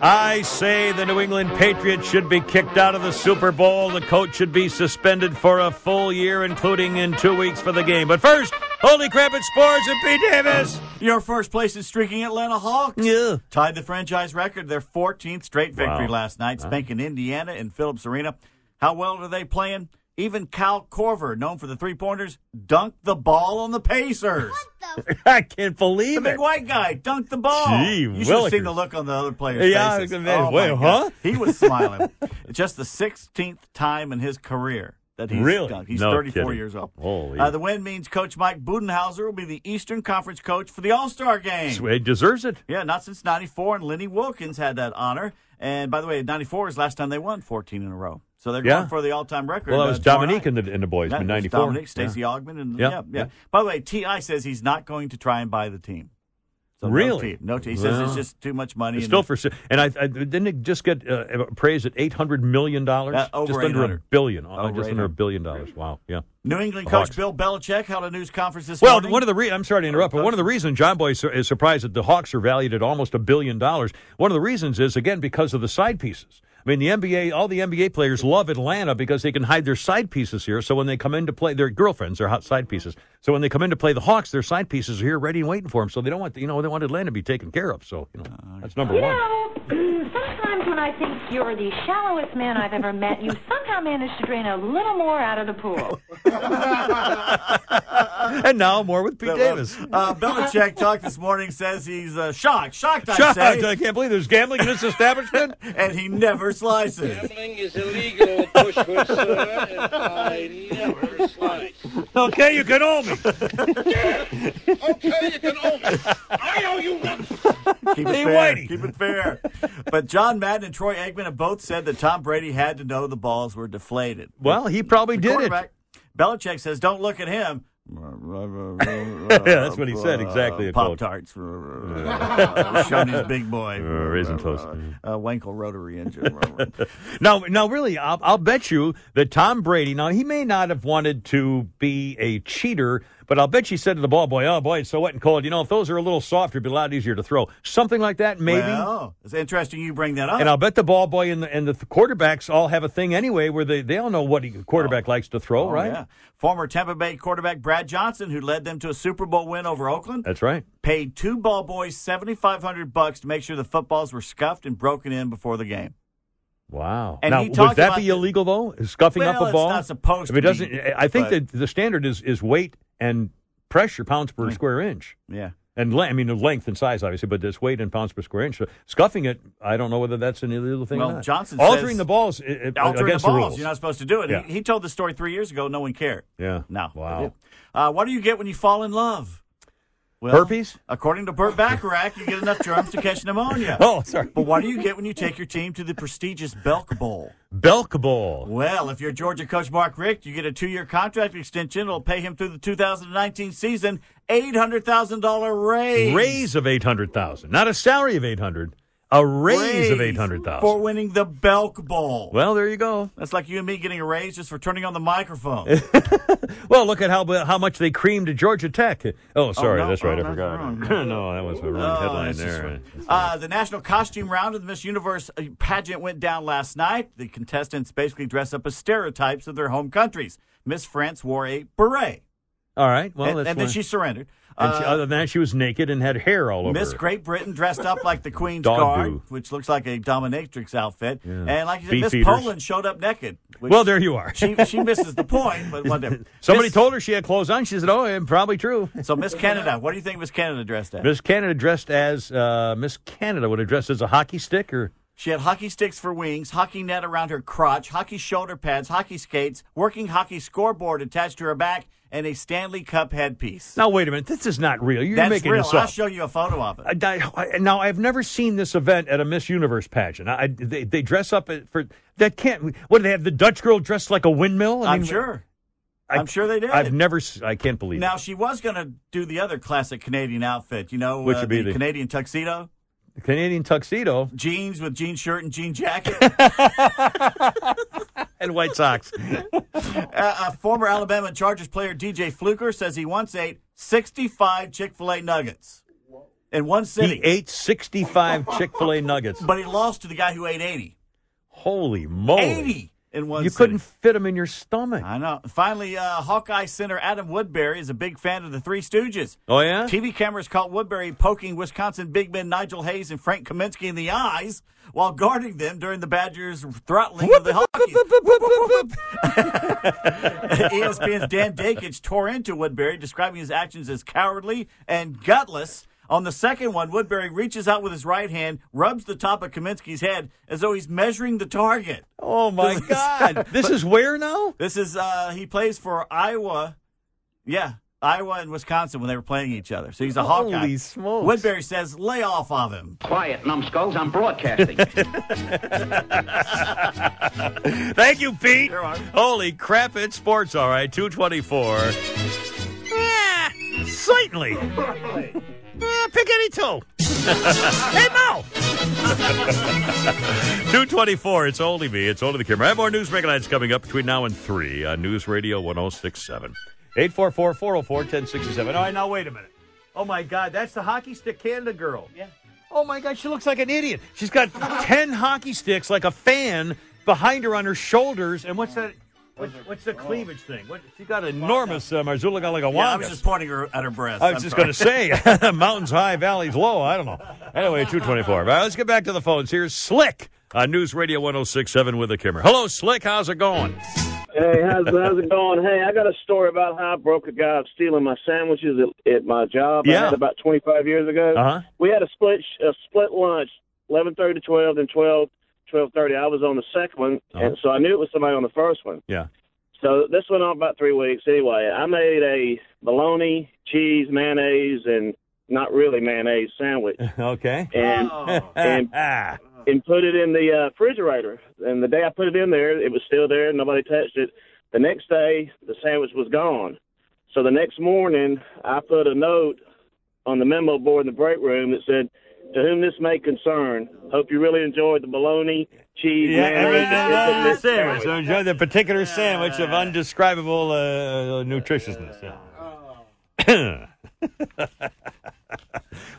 I say the New England Patriots should be kicked out of the Super Bowl. The coach should be suspended for a full year, including in 2 weeks for the game. But first, holy crap, it's sports and Pete Davis. Your first place is streaking Atlanta Hawks. Yeah. Tied the franchise record, their 14th straight victory last night, spanking Indiana in Phillips Arena. How well are they playing? Even Kyle Korver, known for the three-pointers, dunked the ball on the Pacers. I can't believe it. The big white guy dunked the ball. Gee, you should have seen the look on the other players' faces. Yeah, he was smiling. It's just the 16th time in his career that he's dunked. He's 34 years old. Holy. The win means Coach Mike Budenhauser will be the Eastern Conference coach for the All-Star Game. He deserves it. Yeah, not since 94, and Lenny Wilkins had that honor. And, by the way, 94 is last time they won 14 in a row. So they're going for the all-time record. Well, that was Dominique in the boys in 94. Dominique, Stacey Augman. And, by the way, T.I. says he's not going to try and buy the team. So really? No, he says it's just too much money. It's still for sale. And I didn't it just get appraised at $800 million? Over just under $1 billion. Just under $1 billion. Wow, yeah. New England coach Bill Belichick held a news conference this morning. Well, I'm sorry to interrupt, but one of the reasons John Boy is surprised that the Hawks are valued at almost $1 billion, one of the reasons is, again, because of the side pieces. I mean, the NBA, all the NBA players love Atlanta because they can hide their side pieces here. So when they come in to play, their girlfriends are hot side pieces. So when they come in to play the Hawks, their side pieces are here ready and waiting for them. So they don't want, they want Atlanta to be taken care of. So, that's number one. Sometimes when I think you're the shallowest man I've ever met, you somehow manage to drain a little more out of the pool. And now more with Pete Davis. Belichick talked this morning, says he's shocked, I can't believe there's gambling in this establishment. And he never slices. Gambling is illegal, Bushwood, sir, and I never slice. Okay, you can owe me. I owe you nothing. Keep it fair. Whitey. Keep it fair. But John Madden and Troy Aikman have both said that Tom Brady had to know the balls were deflated. Well, he probably did it. Belichick says, don't look at him. That's what he said exactly. Pop-Tarts. Showed his big boy. Raisin toast. Wankel rotary engine. Now, really, I'll bet you that Tom Brady, now he may not have wanted to be a cheater, but I'll bet you said to the ball boy, oh, boy, it's so wet and cold. You know, if those are a little softer, it'd be a lot easier to throw. Something like that, maybe. Well, it's interesting you bring that up. And I'll bet the ball boy and the quarterbacks all have a thing anyway where they all know what a quarterback likes to throw, right? Yeah. Former Tampa Bay quarterback Brad Johnson, who led them to a Super Bowl win over Oakland. That's right. Paid two ball boys $7,500 to make sure the footballs were scuffed and broken in before the game. Wow! And now, would that be illegal, though? Scuffing up a ball? It's not supposed to be. I think that the standard is weight and pressure, pounds per square inch. Yeah. And, length and size, obviously, but this weight in pounds per square inch. So scuffing it, I don't know whether that's an illegal thing or not. Johnson says... Altering the balls against the rules. You're not supposed to do it. Yeah. He told the story 3 years ago. No one cared. Yeah. No. Wow. What do you get when you fall in love? Well, herpes? According to Burt Bacharach, you get enough germs to catch pneumonia. Oh, sorry. But what do you get when you take your team to the prestigious Belk Bowl? Belk Bowl. Well, if you're Georgia coach Mark Richt, you get a 2-year contract extension. It'll pay him through the 2019 season. $800,000 raise. Raise of $800,000. Not a salary of $800,000. A raise of $800,000. For winning the Belk Bowl. Well, there you go. That's like you and me getting a raise just for turning on the microphone. Well, look at how much they creamed Georgia Tech. Oh, sorry. That's right. I forgot. No, that was a wrong headline there. The National Costume Round of the Miss Universe pageant went down last night. The contestants basically dress up as stereotypes of their home countries. Miss France wore a beret. All right. Well, and then she surrendered. And other than that, she was naked and had hair all over. Miss Great Britain dressed up like the Queen's Guard, which looks like a dominatrix outfit. Yeah. And like you said, Miss Poland showed up naked. Well, there you are. She misses the point. But whatever. Somebody told her she had clothes on. She said, oh, it's probably true. So Miss Canada, what do you think Miss Canada dressed as? Miss Canada dressed as, Miss Canada would have dressed as a hockey stick or... She had hockey sticks for wings, hockey net around her crotch, hockey shoulder pads, hockey skates, working hockey scoreboard attached to her back, and a Stanley Cup headpiece. Now, wait a minute. This is not real. That's making this up. That's real. I'll show you a photo of it. Now, I've never seen this event at a Miss Universe pageant. They dress up for... That can't... What, do they have the Dutch girl dressed like a windmill? I'm sure. I'm sure they did. I can't believe it. Now, she was going to do the other classic Canadian outfit, which would be the Canadian tuxedo. The Canadian tuxedo. Jeans with jean shirt and jean jacket. And white socks. Former Alabama Chargers player DJ Fluker says he once ate 65 Chick-fil-A nuggets in one city. He ate 65 Chick-fil-A nuggets. But he lost to the guy who ate 80. Holy moly. 80 in one city. You couldn't fit them in your stomach. I know. Finally, Hawkeye center Adam Woodbury is a big fan of the Three Stooges. Oh, yeah? TV cameras caught Woodbury poking Wisconsin big men Nigel Hayes and Frank Kaminsky in the eyes while guarding them during the Badgers' throttling of the Hawkeyes. ESPN's Dan Dakich tore into Woodbury, describing his actions as cowardly and gutless. On the second one, Woodbury reaches out with his right hand, rubs the top of Kaminsky's head as though he's measuring the target. Oh, my God. This is where now? This is, he plays for Iowa. Yeah, Iowa and Wisconsin when they were playing each other. So he's a Hawkeye. Holy smokes. Woodbury says, lay off of him. Quiet, numbskulls. I'm broadcasting. Thank you, Pete. You're welcome. Holy crap, it's sports, all right. 224. Certainly. Pick any toe. Hey, Mo! 224, it's only me. It's only the camera. I have more news headlines coming up between now and 3 on News Radio 1067. 844-404-1067. All right, now wait a minute. Oh, my God, that's the hockey stick Canada girl. Yeah. Oh, my God, she looks like an idiot. She's got 10 hockey sticks like a fan behind her on her shoulders. And what's that? What's the cleavage thing? She got enormous Marzula got like a wand. Yeah, I was just pointing her at her breast. I was just going to say, mountains high, valleys low. I don't know. Anyway, 224. All right, let's get back to the phones. Here's Slick on News Radio 1067 with the Kimmer. Hello, Slick. How's it going? Hey, how's it going? Hey, I got a story about how I broke a guy stealing my sandwiches at my job. Yeah. I had about 25 years ago. Uh-huh. We had a split lunch, 11:30 to 12, then 12:30. I was on the second one, and so I knew it was somebody on the first one. Yeah. So this went on about 3 weeks. Anyway, I made a bologna, cheese, mayonnaise, and not really mayonnaise sandwich. Okay. And and put it in the refrigerator. And the day I put it in there, it was still there. Nobody touched it. The next day, the sandwich was gone. So the next morning, I put a note on the memo board in the break room that said, "To whom this may concern, hope you really enjoyed the bologna, cheese, mayonnaise sandwich." So enjoy the particular sandwich of undescribable nutritiousness. Yeah.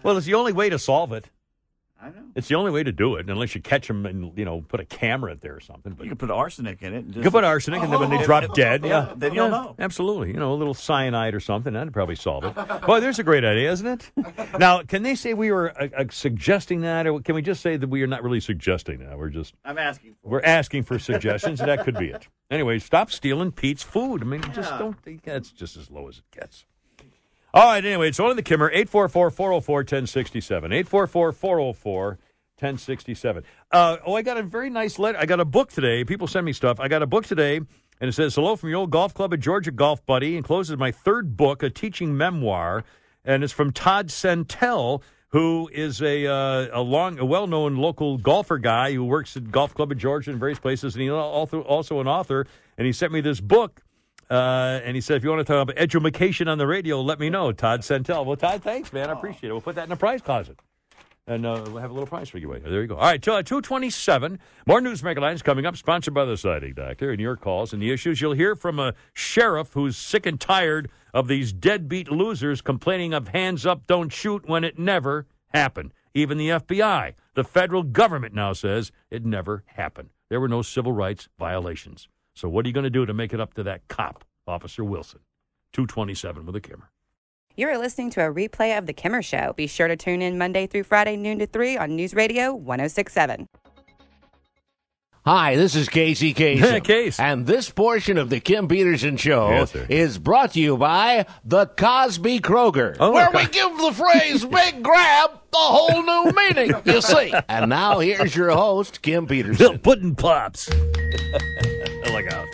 Well, it's the only way to solve it. I know. It's the only way to do it, unless you catch them and, you know, put a camera in there or something. But you could put arsenic in it. You could put arsenic, and then when they drop dead, then you'll know. Absolutely. You know, a little cyanide or something, that'd probably solve it. Boy, there's a great idea, isn't it? Now, can they say we were suggesting that, or can we just say that we are not really suggesting that? We're just... I'm asking for it. We're asking for suggestions, and that could be it. Anyway, stop stealing Pete's food. I mean, just don't think that's just as low as it gets. All right, anyway, it's on the Kimmer, 844-404-1067, 844-404-1067. I got a very nice letter. I got a book today. People send me stuff. I got a book today, and it says, "Hello from your old golf club at Georgia Golf Buddy." Encloses my third book, a teaching memoir, and it's from Todd Sentell, who is a well-known local golfer guy who works at Golf Club of Georgia in various places, and he's also an author, and he sent me this book. And he said, if you want to talk about edumacation on the radio, let me know, Todd Sentell. Well, Todd, thanks, man. I appreciate it. We'll put that in a prize closet. And we'll have a little prize for you. There you go. All right, 2:27. More Newsmaker Lines coming up, sponsored by the Siding Doctor. And your calls and the issues. You'll hear from a sheriff who's sick and tired of these deadbeat losers complaining of hands up, don't shoot, when it never happened. Even the FBI, the federal government, now says it never happened. There were no civil rights violations. So what are you going to do to make it up to that cop, Officer Wilson? 2:27 with the Kimmer. You're listening to a replay of The Kimmer Show. Be sure to tune in Monday through Friday, noon to 3 on News Radio 1067. Hi, this is Casey Kasem. Case. And this portion of the Kim Peterson Show is brought to you by the Cosby Kroger, we give the phrase big grab a whole new meaning, you see. And now here's your host, Kim Peterson. Little Puddin' Pops. Oh, my God.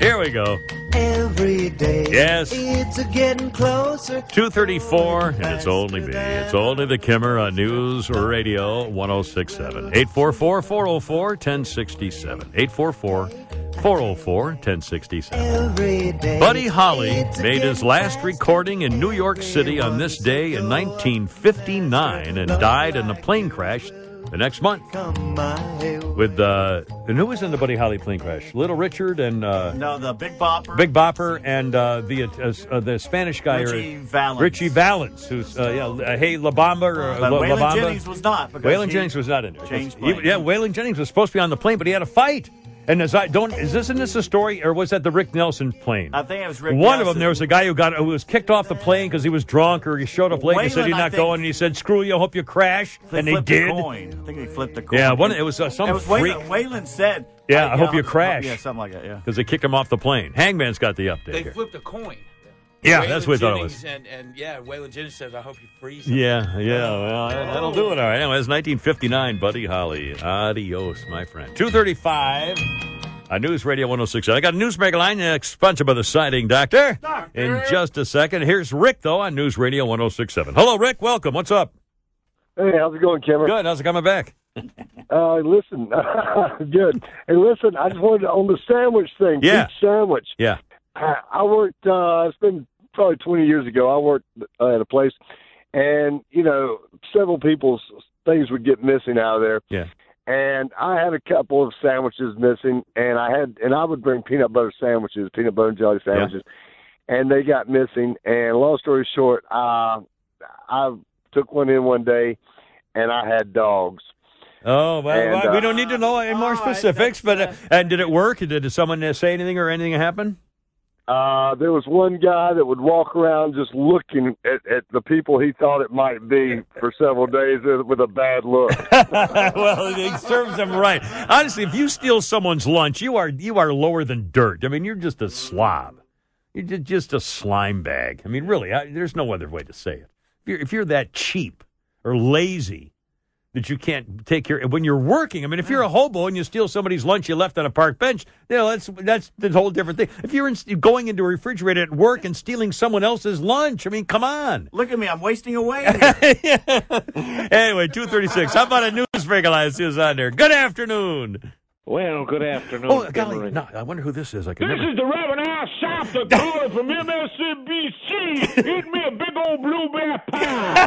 Here we go. Every day. Yes. It's getting closer. 2:34, and it's only me. It's only the Kimmer on News Radio 1067. 844-404-1067. 844-404-1067. Buddy Holly made his last recording in New York City on this day in 1959 and died in a plane crash the next month. With and who was in the Buddy Holly plane crash? Little Richard and the Big Bopper. Big Bopper and the Spanish guy, Richie Valens, who's La Bamba. Waylon Jennings was not. Waylon Jennings was not in it. Waylon Jennings was supposed to be on the plane, but he had a fight. And isn't this a story, or was that the Rick Nelson plane? I think it was Rick Nelson. One of them, there was a guy who was kicked off the plane because he was drunk, or he showed up late and said, "You're not going," and he said, "Screw you, I hope you crash." And they did. I think they flipped the coin. Yeah, it was freak. Waylon said, I hope you crash. Yeah, something like that, yeah. Because they kicked him off the plane. Hangman's got the update here. They flipped a coin. Yeah, that's what I thought it was. And Waylon Jennings says, "I hope you freeze." That'll do it. All right. Anyway, it's 1959, Buddy Holly. Adios, my friend. 2:35 on News Radio 1067. I got a Newsmaker Line sponsored by the Siding Doctor. In just a second. Here's Rick, though, on News Radio 1067. Hello, Rick. Welcome. What's up? Hey, how's it going, Kimmer? Good. How's it coming back? Listen. Good. Hey, listen, I just wanted on the sandwich thing. Yeah. Pete's sandwich. Yeah. I worked, it's been probably 20 years ago, I worked at a place, and, you know, several people's things would get missing out of there. Yeah. And I had a couple of sandwiches missing, and I would bring peanut butter and jelly sandwiches, and they got missing. And long story short, I took one in one day, and I had dogs. Oh, well, and, we don't need to know any more specifics, but did it work? Did someone say anything or anything happen? There was one guy that would walk around just looking at the people he thought it might be for several days with a bad look. Well, it serves him right. Honestly, if you steal someone's lunch, you are lower than dirt. I mean, you're just a slob. You're just a slime bag. I mean, really, there's no other way to say it. If you're that cheap or lazy, that you can't take your, when you're working. I mean, if you're a hobo and you steal somebody's lunch you left on a park bench, you know, that's the whole different thing. If you're going into a refrigerator at work and stealing someone else's lunch, I mean, come on. Look at me, I'm wasting away. Anyway, 236. How about a news wriggle? I see who's on there. Good afternoon. Well, good afternoon. Oh, golly, no, I wonder who this is. This is the Reverend Al Sharpton calling from MSNBC. Eat me a big old blueberry pie.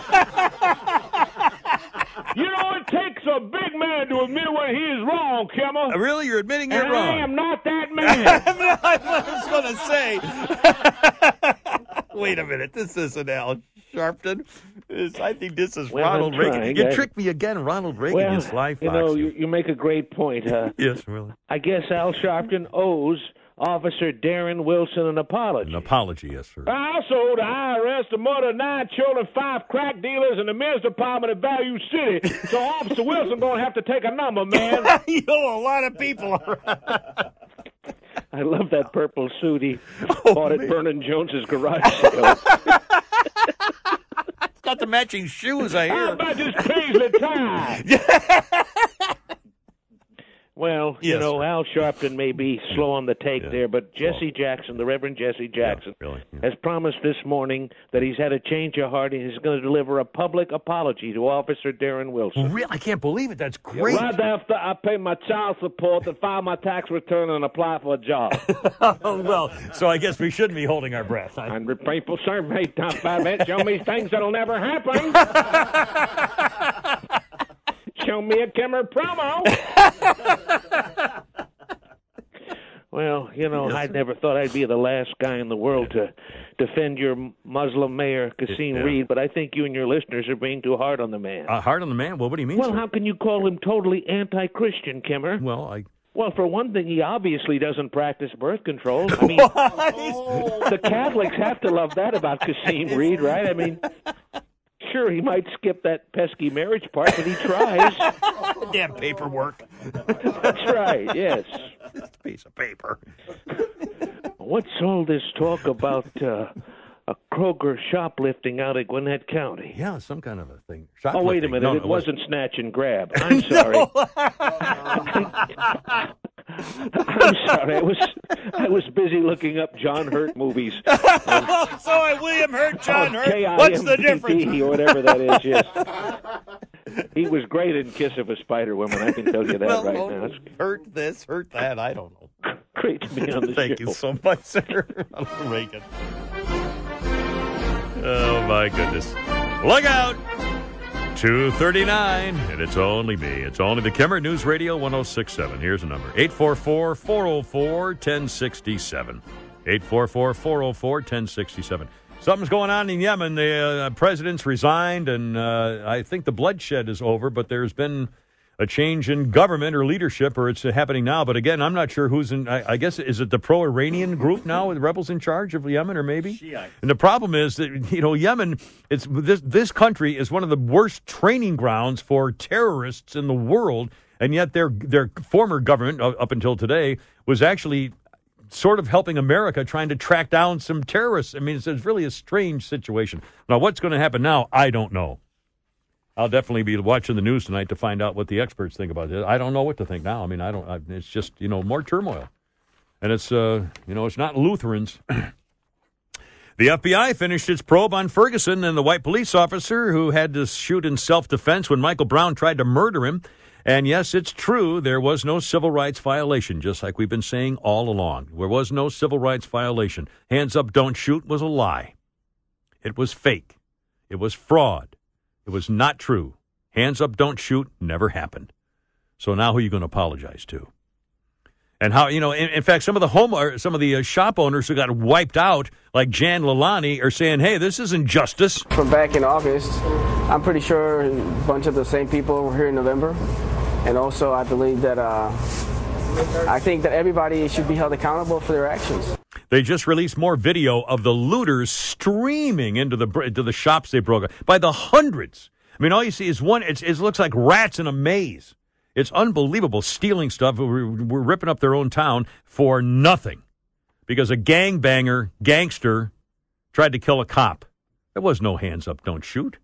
You know, it takes a big man to admit when he is wrong, Kimmer. Really? You're admitting you're wrong? I am not that man. I was going to say. Wait a minute. This isn't Al Sharpton. I think this is Ronald Reagan. You tricked me again, Ronald Reagan. Well, Sly Fox. You know, you make a great point. Yes, really. I guess Al Sharpton owes Officer Darren Wilson an apology. An apology, yes, sir. I also owe the IRS, the mother of 9 children, 5 crack dealers, and the men's department at Value City. So Officer Wilson going to have to take a number, man. You owe a lot of people. I love that purple suit he bought at Vernon Jones's garage sale. It's got the matching shoes, I hear. How about this paisley tie? Well, yes, you know, sir. Al Sharpton may be slow on the take there, but Jesse Jackson, the Reverend Jesse Jackson, has promised this morning that he's had a change of heart and he's going to deliver a public apology to Officer Darren Wilson. Really? I can't believe it. That's great. Right after I pay my child support and file my tax return and apply for a job. Well, so I guess we shouldn't be holding our breath. I'm a painful survey, top 5 minutes. Show me things that'll never happen. Show me a Kimmer promo. Well, you know, I never thought I'd be the last guy in the world to defend your Muslim mayor, Kasim Reed, but I think you and your listeners are being too hard on the man. Hard on the man? Well, what do you mean, sir? How can you call him totally anti-Christian, Kimmer? Well, for one thing, he obviously doesn't practice birth control. I mean, the Catholics have to love that about Kasim Reed, right? I mean... Sure, he might skip that pesky marriage part, but he tries. Damn paperwork. That's right, yes. Piece of paper. What's all this talk about a Kroger shoplifting out of Gwinnett County? Yeah, some kind of a thing. Oh, wait a minute. No, it wasn't snatch and grab. I'm sorry. I'm sorry. I was busy looking up John Hurt movies. William Hurt, John Hurt. K-I-M-P-D, what's the difference? Or whatever that is, yes. He was great in Kiss of a Spider Woman. I can tell you that right now. Hurt this, hurt that. I don't know. Great to be on the show. Thank you so much, sir. I'll make it. Oh, my goodness. Look out. 239, and it's only me. It's only the Kimmer. News Radio 1067. Here's the number, 844-404-1067. 844-404-1067. Something's going on in Yemen. The president's resigned, and I think the bloodshed is over, but there's been a change in government or leadership, or it's happening now. But again, I'm not sure who's in, I guess, is it the pro-Iranian group now, with rebels in charge of Yemen, or maybe? Shiite. And the problem is that, you know, Yemen, it's this country is one of the worst training grounds for terrorists in the world, and yet their former government, up until today, was actually sort of helping America, trying to track down some terrorists. I mean, it's really a strange situation. Now, what's going to happen now, I don't know. I'll definitely be watching the news tonight to find out what the experts think about this. I don't know what to think now. I mean, it's just, you know, more turmoil. And it's, you know, it's not Lutherans. The FBI finished its probe on Ferguson and the white police officer who had to shoot in self-defense when Michael Brown tried to murder him. And yes, it's true, there was no civil rights violation, just like we've been saying all along. There was no civil rights violation. Hands up, don't shoot was a lie. It was fake. It was fraud. It was not true. Hands up, don't shoot never happened. So now who are you going to apologize to? And how, you know, in fact, some of the shop owners who got wiped out, like Jan Lalani, are saying, hey, this isn't justice. From back in August, I'm pretty sure a bunch of the same people were here in November. And also, I believe that, I think that everybody should be held accountable for their actions. They just released more video of the looters streaming into the shops they broke by the hundreds. I mean, all you see is it looks like rats in a maze. It's unbelievable, stealing stuff. We're ripping up their own town for nothing because a gangster tried to kill a cop. There was no hands up, don't shoot.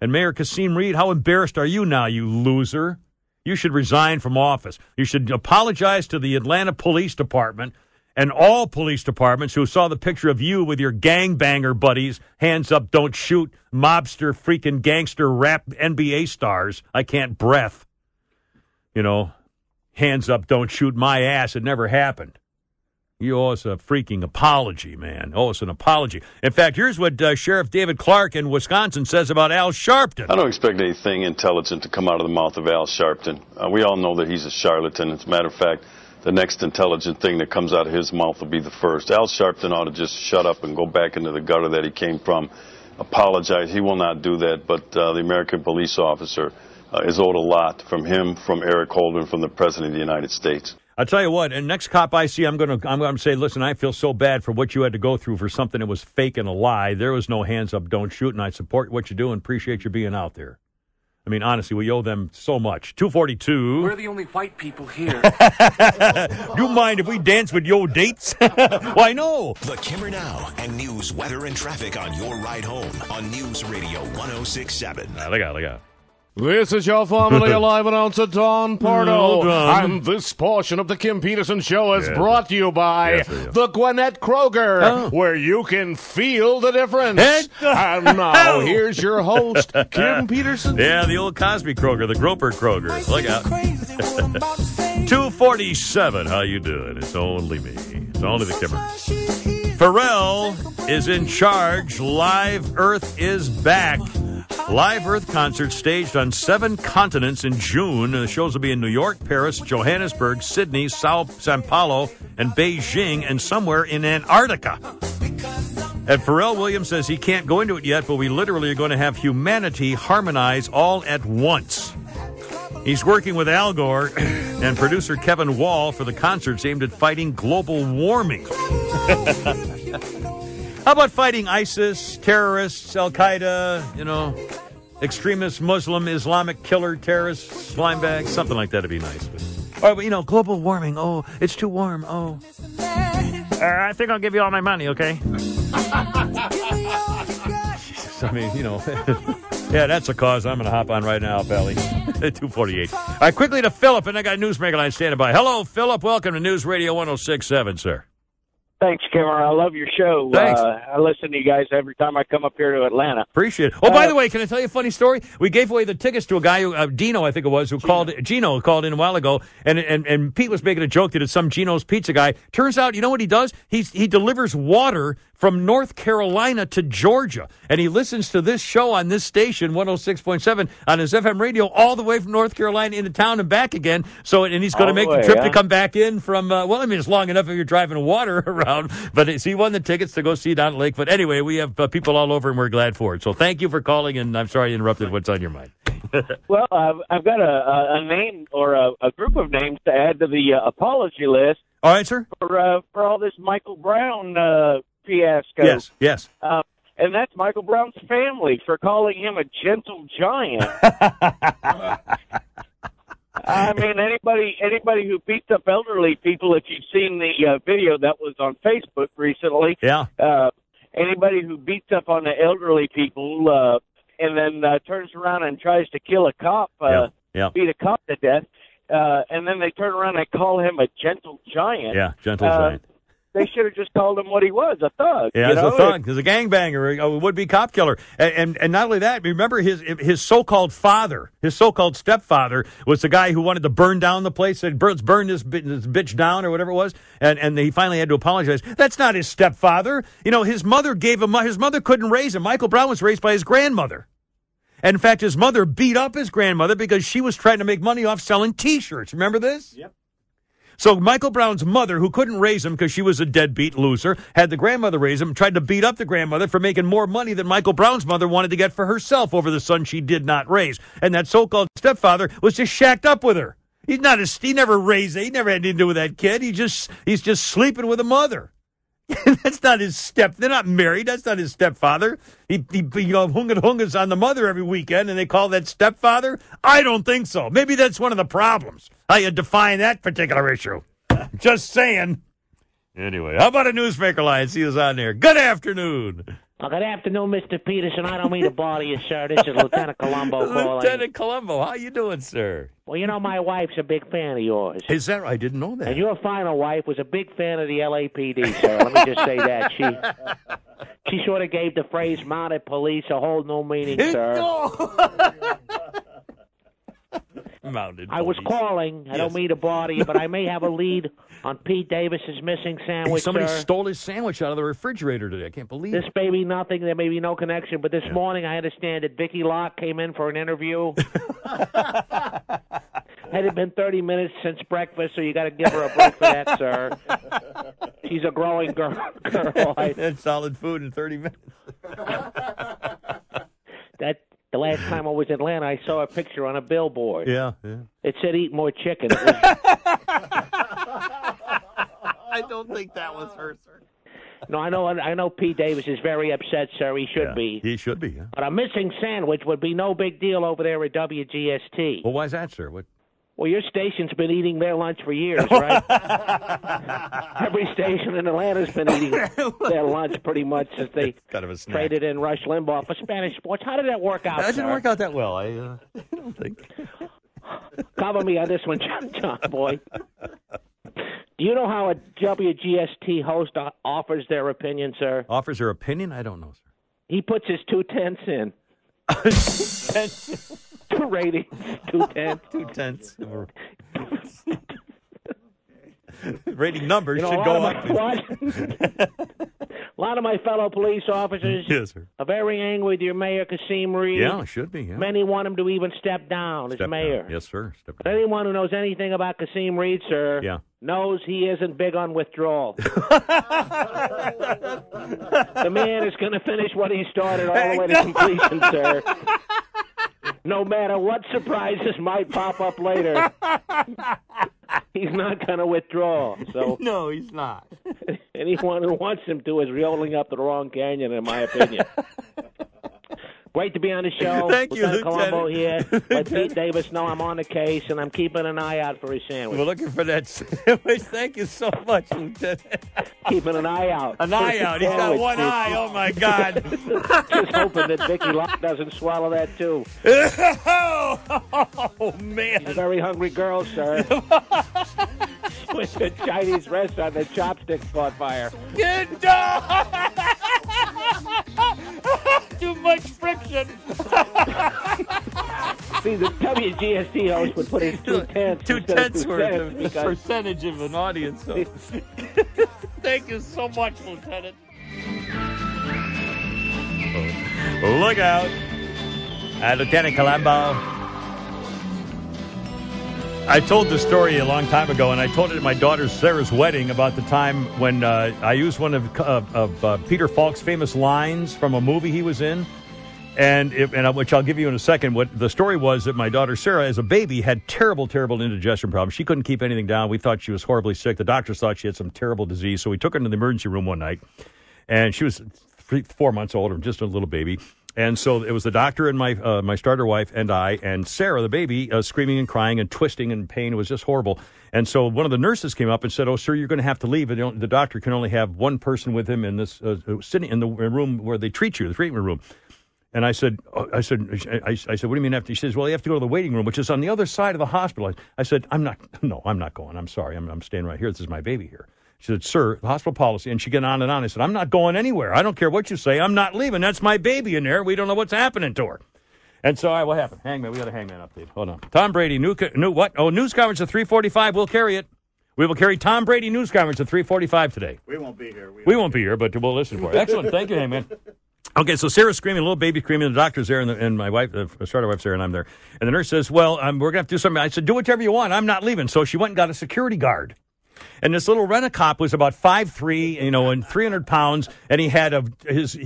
And Mayor Kassim Reed, how embarrassed are you now, you loser? You should resign from office. You should apologize to the Atlanta Police Department and all police departments who saw the picture of you with your gangbanger buddies, hands up, don't shoot, mobster, freaking gangster rap NBA stars. I can't breath. You know, hands up, don't shoot my ass. It never happened. You owe us a freaking apology, man. Owe us an apology. In fact, here's what Sheriff David Clark in Wisconsin says about Al Sharpton. I don't expect anything intelligent to come out of the mouth of Al Sharpton. We all know that he's a charlatan. As a matter of fact, the next intelligent thing that comes out of his mouth will be the first. Al Sharpton ought to just shut up and go back into the gutter that he came from, apologize. He will not do that, but the American police officer is owed a lot from him, from Eric Holder, from the President of the United States. I'll tell you what, and next cop I see, I'm going to say, listen, I feel so bad for what you had to go through for something that was fake and a lie. There was no hands up, don't shoot, and I support what you do and appreciate you being out there. I mean, honestly, we owe them so much. 242. We're the only white people here. Do you mind if we dance with your dates? Why, no. The Kimmer Now and news, weather, and traffic on your ride home on News Radio 1067. Look out. This is your formerly alive announcer, Don Pardo. And this portion of the Kim Peterson Show is brought to you by the Gwinnett Kroger, where you can feel the difference. And now, here's your host, Kim Peterson. Yeah, the old Cosby Kroger, the Groper Kroger. Look out. 247, how you doing? It's only me. It's only the Kimmer. Pharrell is in charge. Live Earth is back. Live Earth concert staged on 7 continents in June. The shows will be in New York, Paris, Johannesburg, Sydney, Sao Paulo, and Beijing, and somewhere in Antarctica. And Pharrell Williams says he can't go into it yet, but we literally are going to have humanity harmonize all at once. He's working with Al Gore and producer Kevin Wall for the concerts aimed at fighting global warming. How about fighting ISIS, terrorists, Al-Qaeda, extremist Muslim, Islamic killer, terrorists, slimebags, something like that would be nice. Or, global warming. Oh, it's too warm. Oh. I think I'll give you all my money, okay? Jesus, Yeah, that's a cause I'm going to hop on right now, Belly. 248. All right, quickly to Philip, and I got Newsmaker Line standing by. Hello, Philip. Welcome to News Radio 1067, sir. Thanks, Kimmer. I love your show. Thanks. I listen to you guys every time I come up here to Atlanta. Appreciate it. Oh, by the way, can I tell you a funny story? We gave away the tickets to a guy, Dino, I think it was, Gino called in a while ago, and Pete was making a joke that it's some Gino's pizza guy. Turns out, you know what he does? He delivers water from North Carolina to Georgia, and he listens to this show on this station, 106.7, on his FM radio, all the way from North Carolina into town and back again. So, and he's going to make the trip to come back in from, it's long enough if you're driving water around. But he won the tickets to go see down at Lakewood. Anyway, we have people all over, and we're glad for it. So thank you for calling, and I'm sorry I interrupted. What's on your mind? Well, I've got a name or a group of names to add to the apology list. All right, sir. For all this Michael Brown fiasco. Yes. And that's Michael Brown's family for calling him a gentle giant. I mean, anybody who beats up elderly people, if you've seen the video that was on Facebook recently, anybody who beats up on the elderly people and then turns around and tries to kill a cop, beat a cop to death, and then they turn around and call him a gentle giant. Yeah, gentle giant. They should have just called him what he was, a thug. Yeah, a thug. He's a gangbanger, a would-be cop killer. And not only that, remember his so-called father, his so-called stepfather, was the guy who wanted to burn down the place, said, let's burn this bitch down or whatever it was, and he finally had to apologize. That's not his stepfather. His mother gave him, his mother couldn't raise him. Michael Brown was raised by his grandmother. And, in fact, his mother beat up his grandmother because she was trying to make money off selling T-shirts. Remember this? Yep. So Michael Brown's mother, who couldn't raise him because she was a deadbeat loser, had the grandmother raise him, tried to beat up the grandmother for making more money than Michael Brown's mother wanted to get for herself over the son she did not raise. And that so-called stepfather was just shacked up with her. He never raised her. He never had anything to do with that kid. He's just sleeping with a mother. That's not his step. They're not married. That's not his stepfather. He hungas on the mother every weekend, and they call that stepfather? I don't think so. Maybe that's one of the problems, how you define that particular issue. Just saying. Anyway, how about a newsmaker line? See who's on there. Good afternoon. Well, good afternoon, Mr. Peterson. I don't mean to bother you, sir. This is Lieutenant Colombo calling. Lieutenant Colombo, how you doing, sir? Well, you know, my wife's a big fan of yours. Is that right? I didn't know that. And your final wife was a big fan of the LAPD, sir. Let me just say that. She sort of gave the phrase mounted police a whole new meaning, sir. No! I was calling. I don't mean to bother you, but I may have a lead on Pete Davis's missing sandwich. Somebody stole his sandwich out of the refrigerator today. I can't believe it. This may be nothing. There may be no connection. But this morning, I understand that Vicki Locke came in for an interview. Had it been 30 minutes since breakfast, so you got to give her a break for that, sir. She's a growing girl. That's solid food in 30 minutes. The last time I was in Atlanta, I saw a picture on a billboard. Yeah. It said, eat more chicken. I don't think that was her, sir. No, I know Pete Davis is very upset, sir. He should be. He should be, yeah. But a missing sandwich would be no big deal over there at WGST. Well, why is that, sir? What? Well, your station's been eating their lunch for years, right? Every station in Atlanta's been eating their lunch pretty much since they traded in Rush Limbaugh for Spanish sports. How did that work out? That didn't work out that well, I don't think. Cover me on this one, John Boy. Do you know how a WGST host offers their opinion, sir? Offers their opinion? I don't know, sir. He puts his 2 tenths in. 2 tenths? 2 ratings, 2 tenths. 2 tenths. Rating numbers should go up. A lot of my fellow police officers are very angry with your mayor, Kasim Reed. Yeah, should be. Yeah. Many want him to even step down as mayor. Down. Yes, sir. But anyone who knows anything about Kasim Reed, sir, knows he isn't big on withdrawal. The man is going to finish what he started all the way to completion, sir. No matter what surprises might pop up later, he's not going to withdraw. So no, he's not. Anyone who wants him to is rolling up the wrong canyon, in my opinion. Great to be on the show. Thank you, Lieutenant Colombo here. Let Pete Davis know I'm on the case, and I'm keeping an eye out for his sandwich. We're looking for that sandwich. Thank you so much, Lieutenant. Keeping an eye out. An eye out. He's got one eye. Oh, my God. Just hoping that Vicki Locke doesn't swallow that, too. Oh, man. She's a very hungry girl, sir. She was at a Chinese restaurant. The chopsticks caught fire. Get down! Too much friction. See, the WGST host would put his 2 tenths. 2 tenths worth of percentage of an audience. So. Thank you so much, Lieutenant. Look out. Lieutenant Colombo. I told the story a long time ago, and I told it at my daughter Sarah's wedding about the time when I used one of Peter Falk's famous lines from a movie he was in, and which I'll give you in a second. What the story was that my daughter Sarah, as a baby, had terrible indigestion problems. She couldn't keep anything down. We thought she was horribly sick. The doctors thought she had some terrible disease, so we took her into the emergency room one night, and she was 4 months old, or just a little baby. And so it was the doctor and my starter wife and I and Sarah, the baby, screaming and crying and twisting in pain. It was just horrible. And so one of the nurses came up and said, "Oh, sir, you're going to have to leave. The doctor can only have one person with him in this sitting in the room where they treat you, the treatment room." And I said, "What do you mean?" She says, "Well, you have to go to the waiting room, which is on the other side of the hospital." I said, "I'm not going. I'm sorry. I'm staying right here. This is my baby here." She said, "Sir, hospital policy." And she went on and on. I said, "I'm not going anywhere. I don't care what you say. I'm not leaving. That's my baby in there. We don't know what's happening to her." And so, all right, what happened? Hangman, we got a hangman update. Hold on. Tom Brady, new what? Oh, news conference at 3:45. We'll carry it. We will carry Tom Brady news conference at 3:45 today. We won't be here. We won't be here, but we'll listen for it. Excellent. Thank you, hangman. Okay, so Sarah's screaming, a little baby screaming. The doctor's there, and my wife, the starter wife's there, and I'm there. And the nurse says, "Well, we're going to have to do something." I said, "Do whatever you want. I'm not leaving." So she went and got a security guard. And this little rent-a-cop was about 5'3", and 300 pounds, and he had his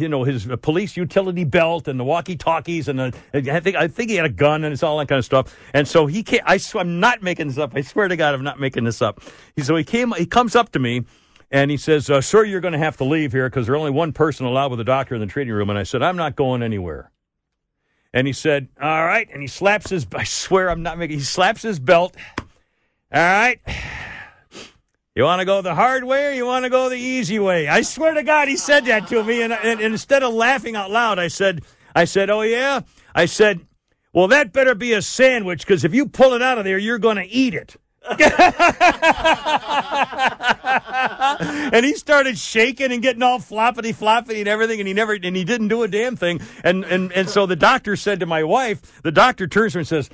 police utility belt and the walkie-talkies, and I think he had a gun, and it's all that kind of stuff. And so he came. I'm not making this up. I swear to God, I'm not making this up. So he comes up to me, and he says, "Sir, you're going to have to leave here because there's only one person allowed with a doctor in the treating room." And I said, "I'm not going anywhere." And he said, "All right." And he slaps his belt. You want to go the hard way or you want to go the easy way? I swear to God, he said that to me. And instead of laughing out loud, I said, oh, yeah? I said, well, that better be a sandwich, because if you pull it out of there, you're going to eat it. And he started shaking and getting all floppity and everything, and he didn't do a damn thing. And so the doctor said to my wife, the doctor turns to her and says,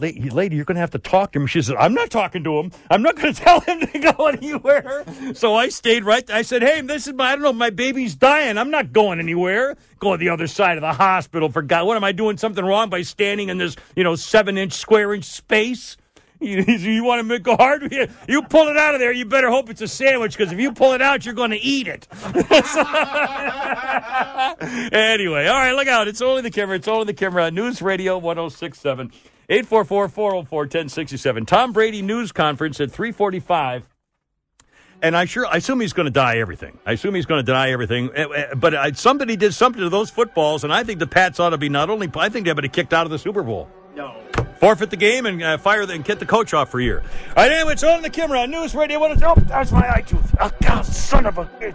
lady, you're going to have to talk to him. She said, I'm not talking to him. I'm not going to tell him to go anywhere. So I stayed right there. I said, hey, my baby's dying. I'm not going anywhere. Go to the other side of the hospital. For God, what am I doing something wrong by standing in this, 7-inch, square-inch space? You want to make a hard? You pull it out of there, you better hope it's a sandwich, because if you pull it out, you're going to eat it. Anyway, all right, look out. It's only the Kimmer. It's only the Kimmer on News Radio 1067. 844-404-1067. Tom Brady news conference at 3:45. And I assume he's going to deny everything. But somebody did something to those footballs, and I think the Pats ought to be I think they ought to be kicked out of the Super Bowl. No. Forfeit the game and get the coach off for a year. All right, anyway, it's on the camera on News Radio. Oh, that's my iTunes. Oh, God, son of a...